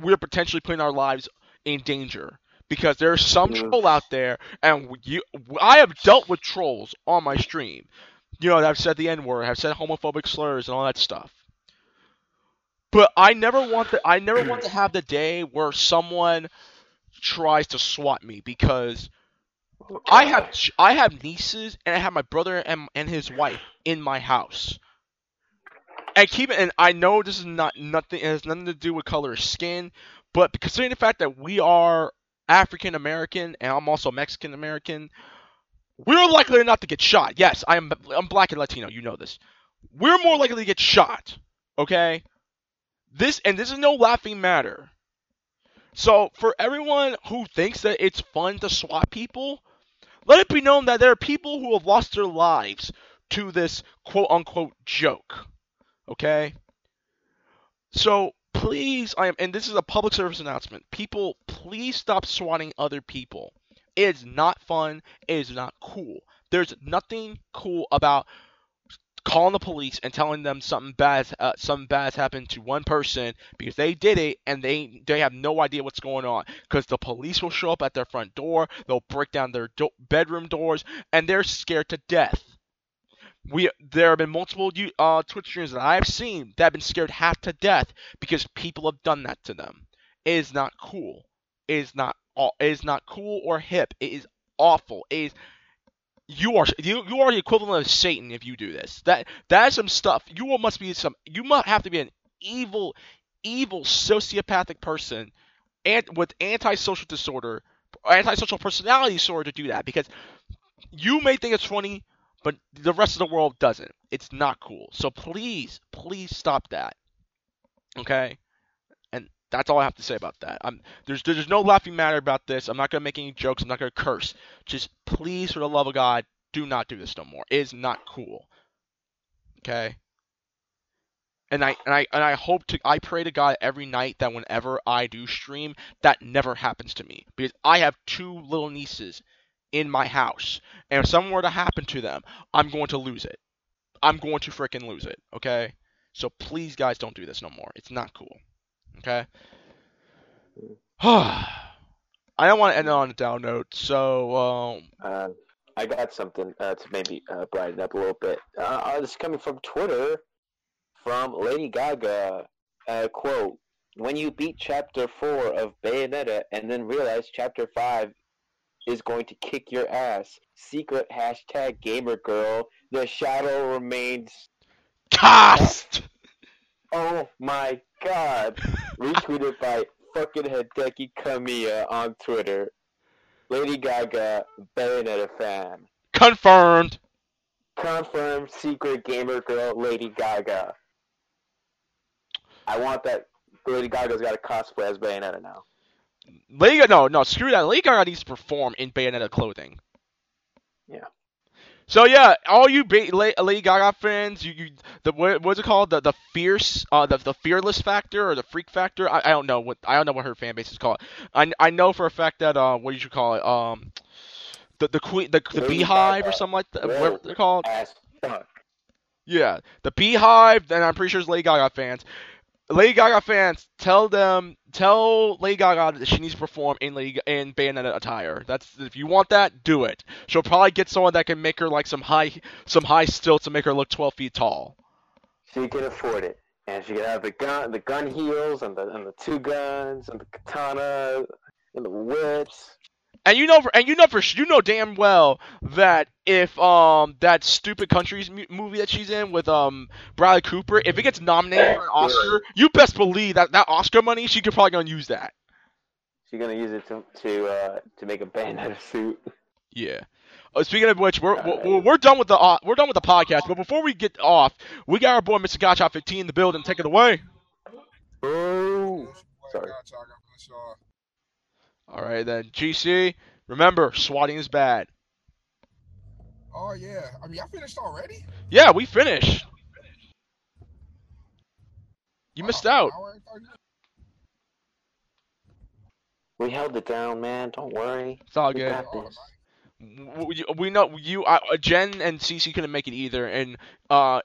we're potentially putting our lives in danger because there's some troll out there, and I have dealt with trolls on my stream. You know, I've said the N-word, I've said homophobic slurs and all that stuff. But I never want to have the day where someone tries to swat me because I have nieces and I have my brother and his wife in my house. And I know this is it has nothing to do with color of skin, but considering the fact that we are African American and I'm also Mexican American, we're likely not to get shot. Yes, I'm black and Latino, you know this. We're more likely to get shot. Okay? This is no laughing matter. So for everyone who thinks that it's fun to swat people, let it be known that there are people who have lost their lives to this quote unquote joke. Okay? So, please, and this is a public service announcement. People, please stop swatting other people. It is not fun. It is not cool. There's nothing cool about calling the police and telling them something bad's happened to one person because they did it and they have no idea what's going on because the police will show up at their front door, they'll break down their bedroom doors, and they're scared to death. There have been multiple Twitch streams that I've seen that have been scared half to death because people have done that to them. It is not cool. It is not cool or hip. It is awful. It is you are the equivalent of Satan if you do this. That is some stuff. You must have to be an evil sociopathic person and with antisocial personality disorder to do that because you may think it's funny. But the rest of the world doesn't. It's not cool. So please stop that. Okay? And that's all I have to say about that. There's no laughing matter about this. I'm not going to make any jokes. I'm not going to curse. Just please, for the love of God, do not do this no more. It is not cool. Okay? And I hope to, I pray to God every night that whenever I do stream, that never happens to me. Because I have two little nieces in my house. And if something were to happen to them, I'm going to lose it. I'm going to freaking lose it, okay? So please, guys, don't do this no more. It's not cool, okay? I don't want to end it on a down note, so... I got something to maybe brighten up a little bit. This is coming from Twitter, from Lady Gaga. Quote, when you beat Chapter 4 of Bayonetta and then realize Chapter 5 is going to kick your ass. Secret hashtag gamer girl. The shadow remains... cast! Oh my god. Retweeted by fucking Hideki Kamiya on Twitter. Lady Gaga, Bayonetta fan. Confirmed! Confirmed secret gamer girl, Lady Gaga. I want that. Lady Gaga's got to cosplay as Bayonetta now. No, screw that. Lady Gaga needs to perform in Bayonetta clothing. Yeah. So yeah, all you Lady Gaga fans, what's it called? The fierce, the fearless factor or the freak factor? I don't know what her fan base is called. I know for a fact that what did you call it? The queen, the beehive Gaga, or something like that. Whatever they're called. As fuck. Yeah, the beehive. And I'm pretty sure it's Lady Gaga fans. Lady Gaga fans, tell Lady Gaga that she needs to perform in Bayonetta attire. That's, if you want that, do it. She'll probably get someone that can make her like some high stilts to make her look 12 feet tall. She can afford it, and she can have the gun heels, and the two guns, and the katana, and the whips. And you know damn well that if that stupid Countries movie that she's in with Bradley Cooper, if it gets nominated for an Oscar, you best believe that Oscar money, she could probably gonna use that. She's gonna use it to make a Bayonetta suit. Yeah. Speaking of which, we're done with the podcast. But before we get off, we got our boy Mr. Gotcha 15 in the building. Take it away. Oh, sorry. All right, then, GC, remember, swatting is bad. Oh, yeah. I mean, y'all finished already? Yeah, we finished. You missed out. We held it down, man. Don't worry. It's all good. We know you, Jen and CC couldn't make it either, and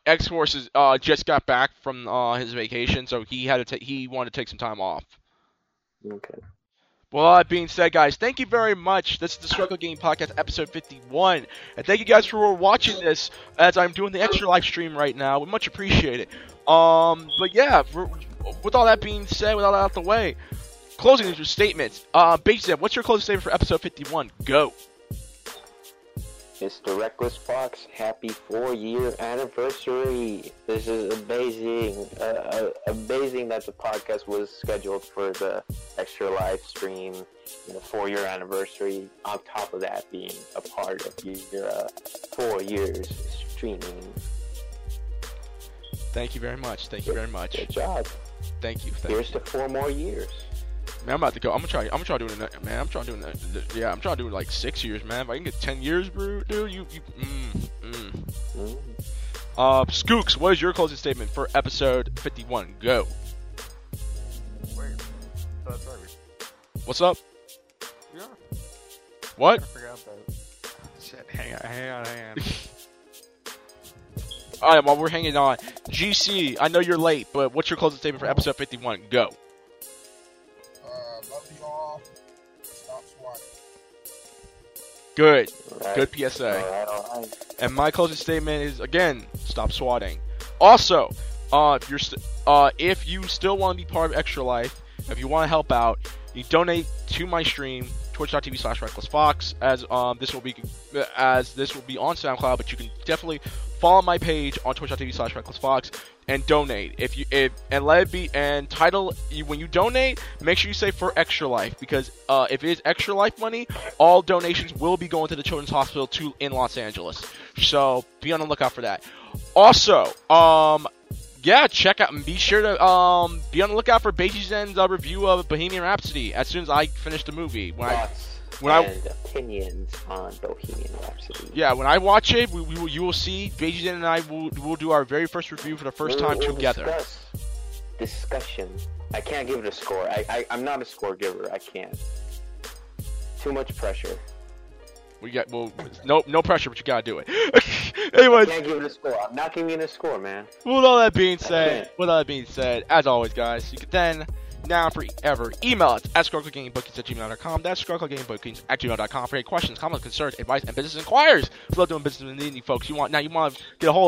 X-Force just got back from his vacation, so he wanted to take some time off. Okay. Well, that being said, guys, thank you very much. This is the Scrub Club Gaming Podcast, episode 51. And thank you guys for watching this, as I'm doing the extra live stream right now. We much appreciate it. But yeah, with all that being said, with all that out the way, closing with your statements. Big Zeb, what's your closing statement for episode 51? Go. Mr. Reckless Fox, happy 4-year anniversary. This is amazing. Amazing that the podcast was scheduled for the extra live stream and the 4-year anniversary. On top of that, being a part of your 4 years streaming. Thank you very much. Thank you very much. Good job. Thank you. Here's to 4 more years. Man, I'm about to go. I'm trying to do it, man. I'm trying to do like 6 years, man. If I can get 10 years, bro, dude, Skooks, what is your closing statement for episode 51? Go. Wait, that's right. What's up? Yeah. What? I forgot that. Shit, hang on. All right, while we're hanging on, GC, I know you're late, but what's your closing statement for episode 51? Go. Good. Right. Good PSA. Right. And my closing statement is, again, stop swatting. Also, if you still want to be part of Extra Life, if you want to help out, you donate to my stream, twitch.tv/recklessfox, as this will be on SoundCloud, but you can definitely follow my page on twitch.tv/recklessfox and donate. When you donate, make sure you say for Extra Life, because if it is Extra Life money, all donations will be going to the Children's Hospital in Los Angeles. So be on the lookout for that. Also, yeah, check out and be sure to be on the lookout for Bajimxenn's review of Bohemian Rhapsody as soon as I finish the movie. opinions on Bohemian Rhapsody. Yeah, when I watch it, we you will see Beijing and I will do our very first review for the first time together. Discussion. I can't give it a score. I'm not a score giver. I can't. Too much pressure. No pressure, but you gotta do it. Anyway, I can't give it a score. I'm not giving it a score, man. With all that being said, as always, guys, you can then. Now forever. Email us at scrubclubgamingbookings@gmail.com. That's scrubclubgamingbookings@gmail.com for any questions, comments, concerns, advice, and business inquiries. We love doing business with the folks. You want to get a hold of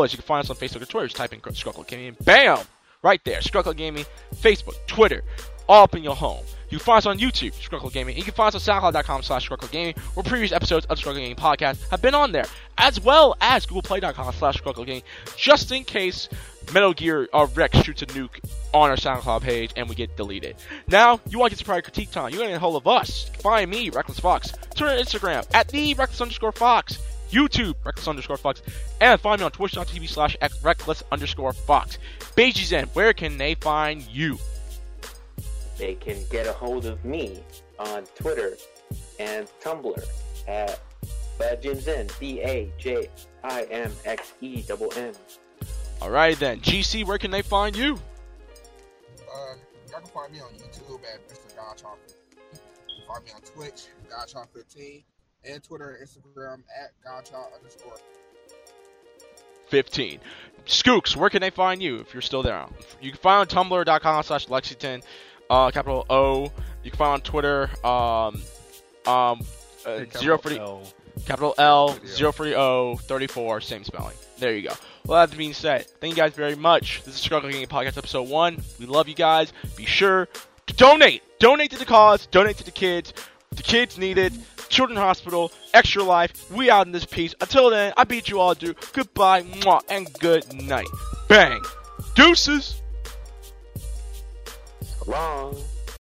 us? You can find us on Facebook or Twitter. Just type in Scrub Club Gaming. Bam! Right there. Scrub Club Gaming, Facebook, Twitter, all up in your home. You can find us on YouTube, Scrub Club Gaming. You can find us on SoundCloud.com/Scrub Club Gaming, where previous episodes of the Scrub Club Gaming podcast have been on there, as well as GooglePlay.com/Scrub Club Gaming, just in case Metal Gear Rex shoots a nuke on our SoundCloud page and we get deleted. Now, you want to get some prior critique time, you're going to get a hold of us. Find me, Reckless Fox. Twitter and Instagram at the Reckless_Fox. YouTube, Reckless_Fox. And find me on Twitch.tv/Reckless_Fox. Bajimxenn, where can they find you? They can get a hold of me on Twitter and Tumblr at Bajimxenn, BAJIMXENN. Alright then, GC, where can they find you? Y'all can find me on YouTube at Mr. Godchild. You can find me on Twitch, Godchild15, and Twitter and Instagram at Godchild_15. Skooks, where can they find you if you're still there? You can find on Tumblr.com/Lexington, capital O. You can find on Twitter, capital L, 03034, same spelling. There you go. Well, that being said, thank you guys very much. This is Scrub Club Gaming Podcast Episode 1. We love you guys. Be sure to donate. Donate to the cause. Donate to the kids. The kids need it. Children's Hospital. Extra Life. We out in this piece. Until then, I beat you all to goodbye, mwah, and good night. Bang. Deuces. So long.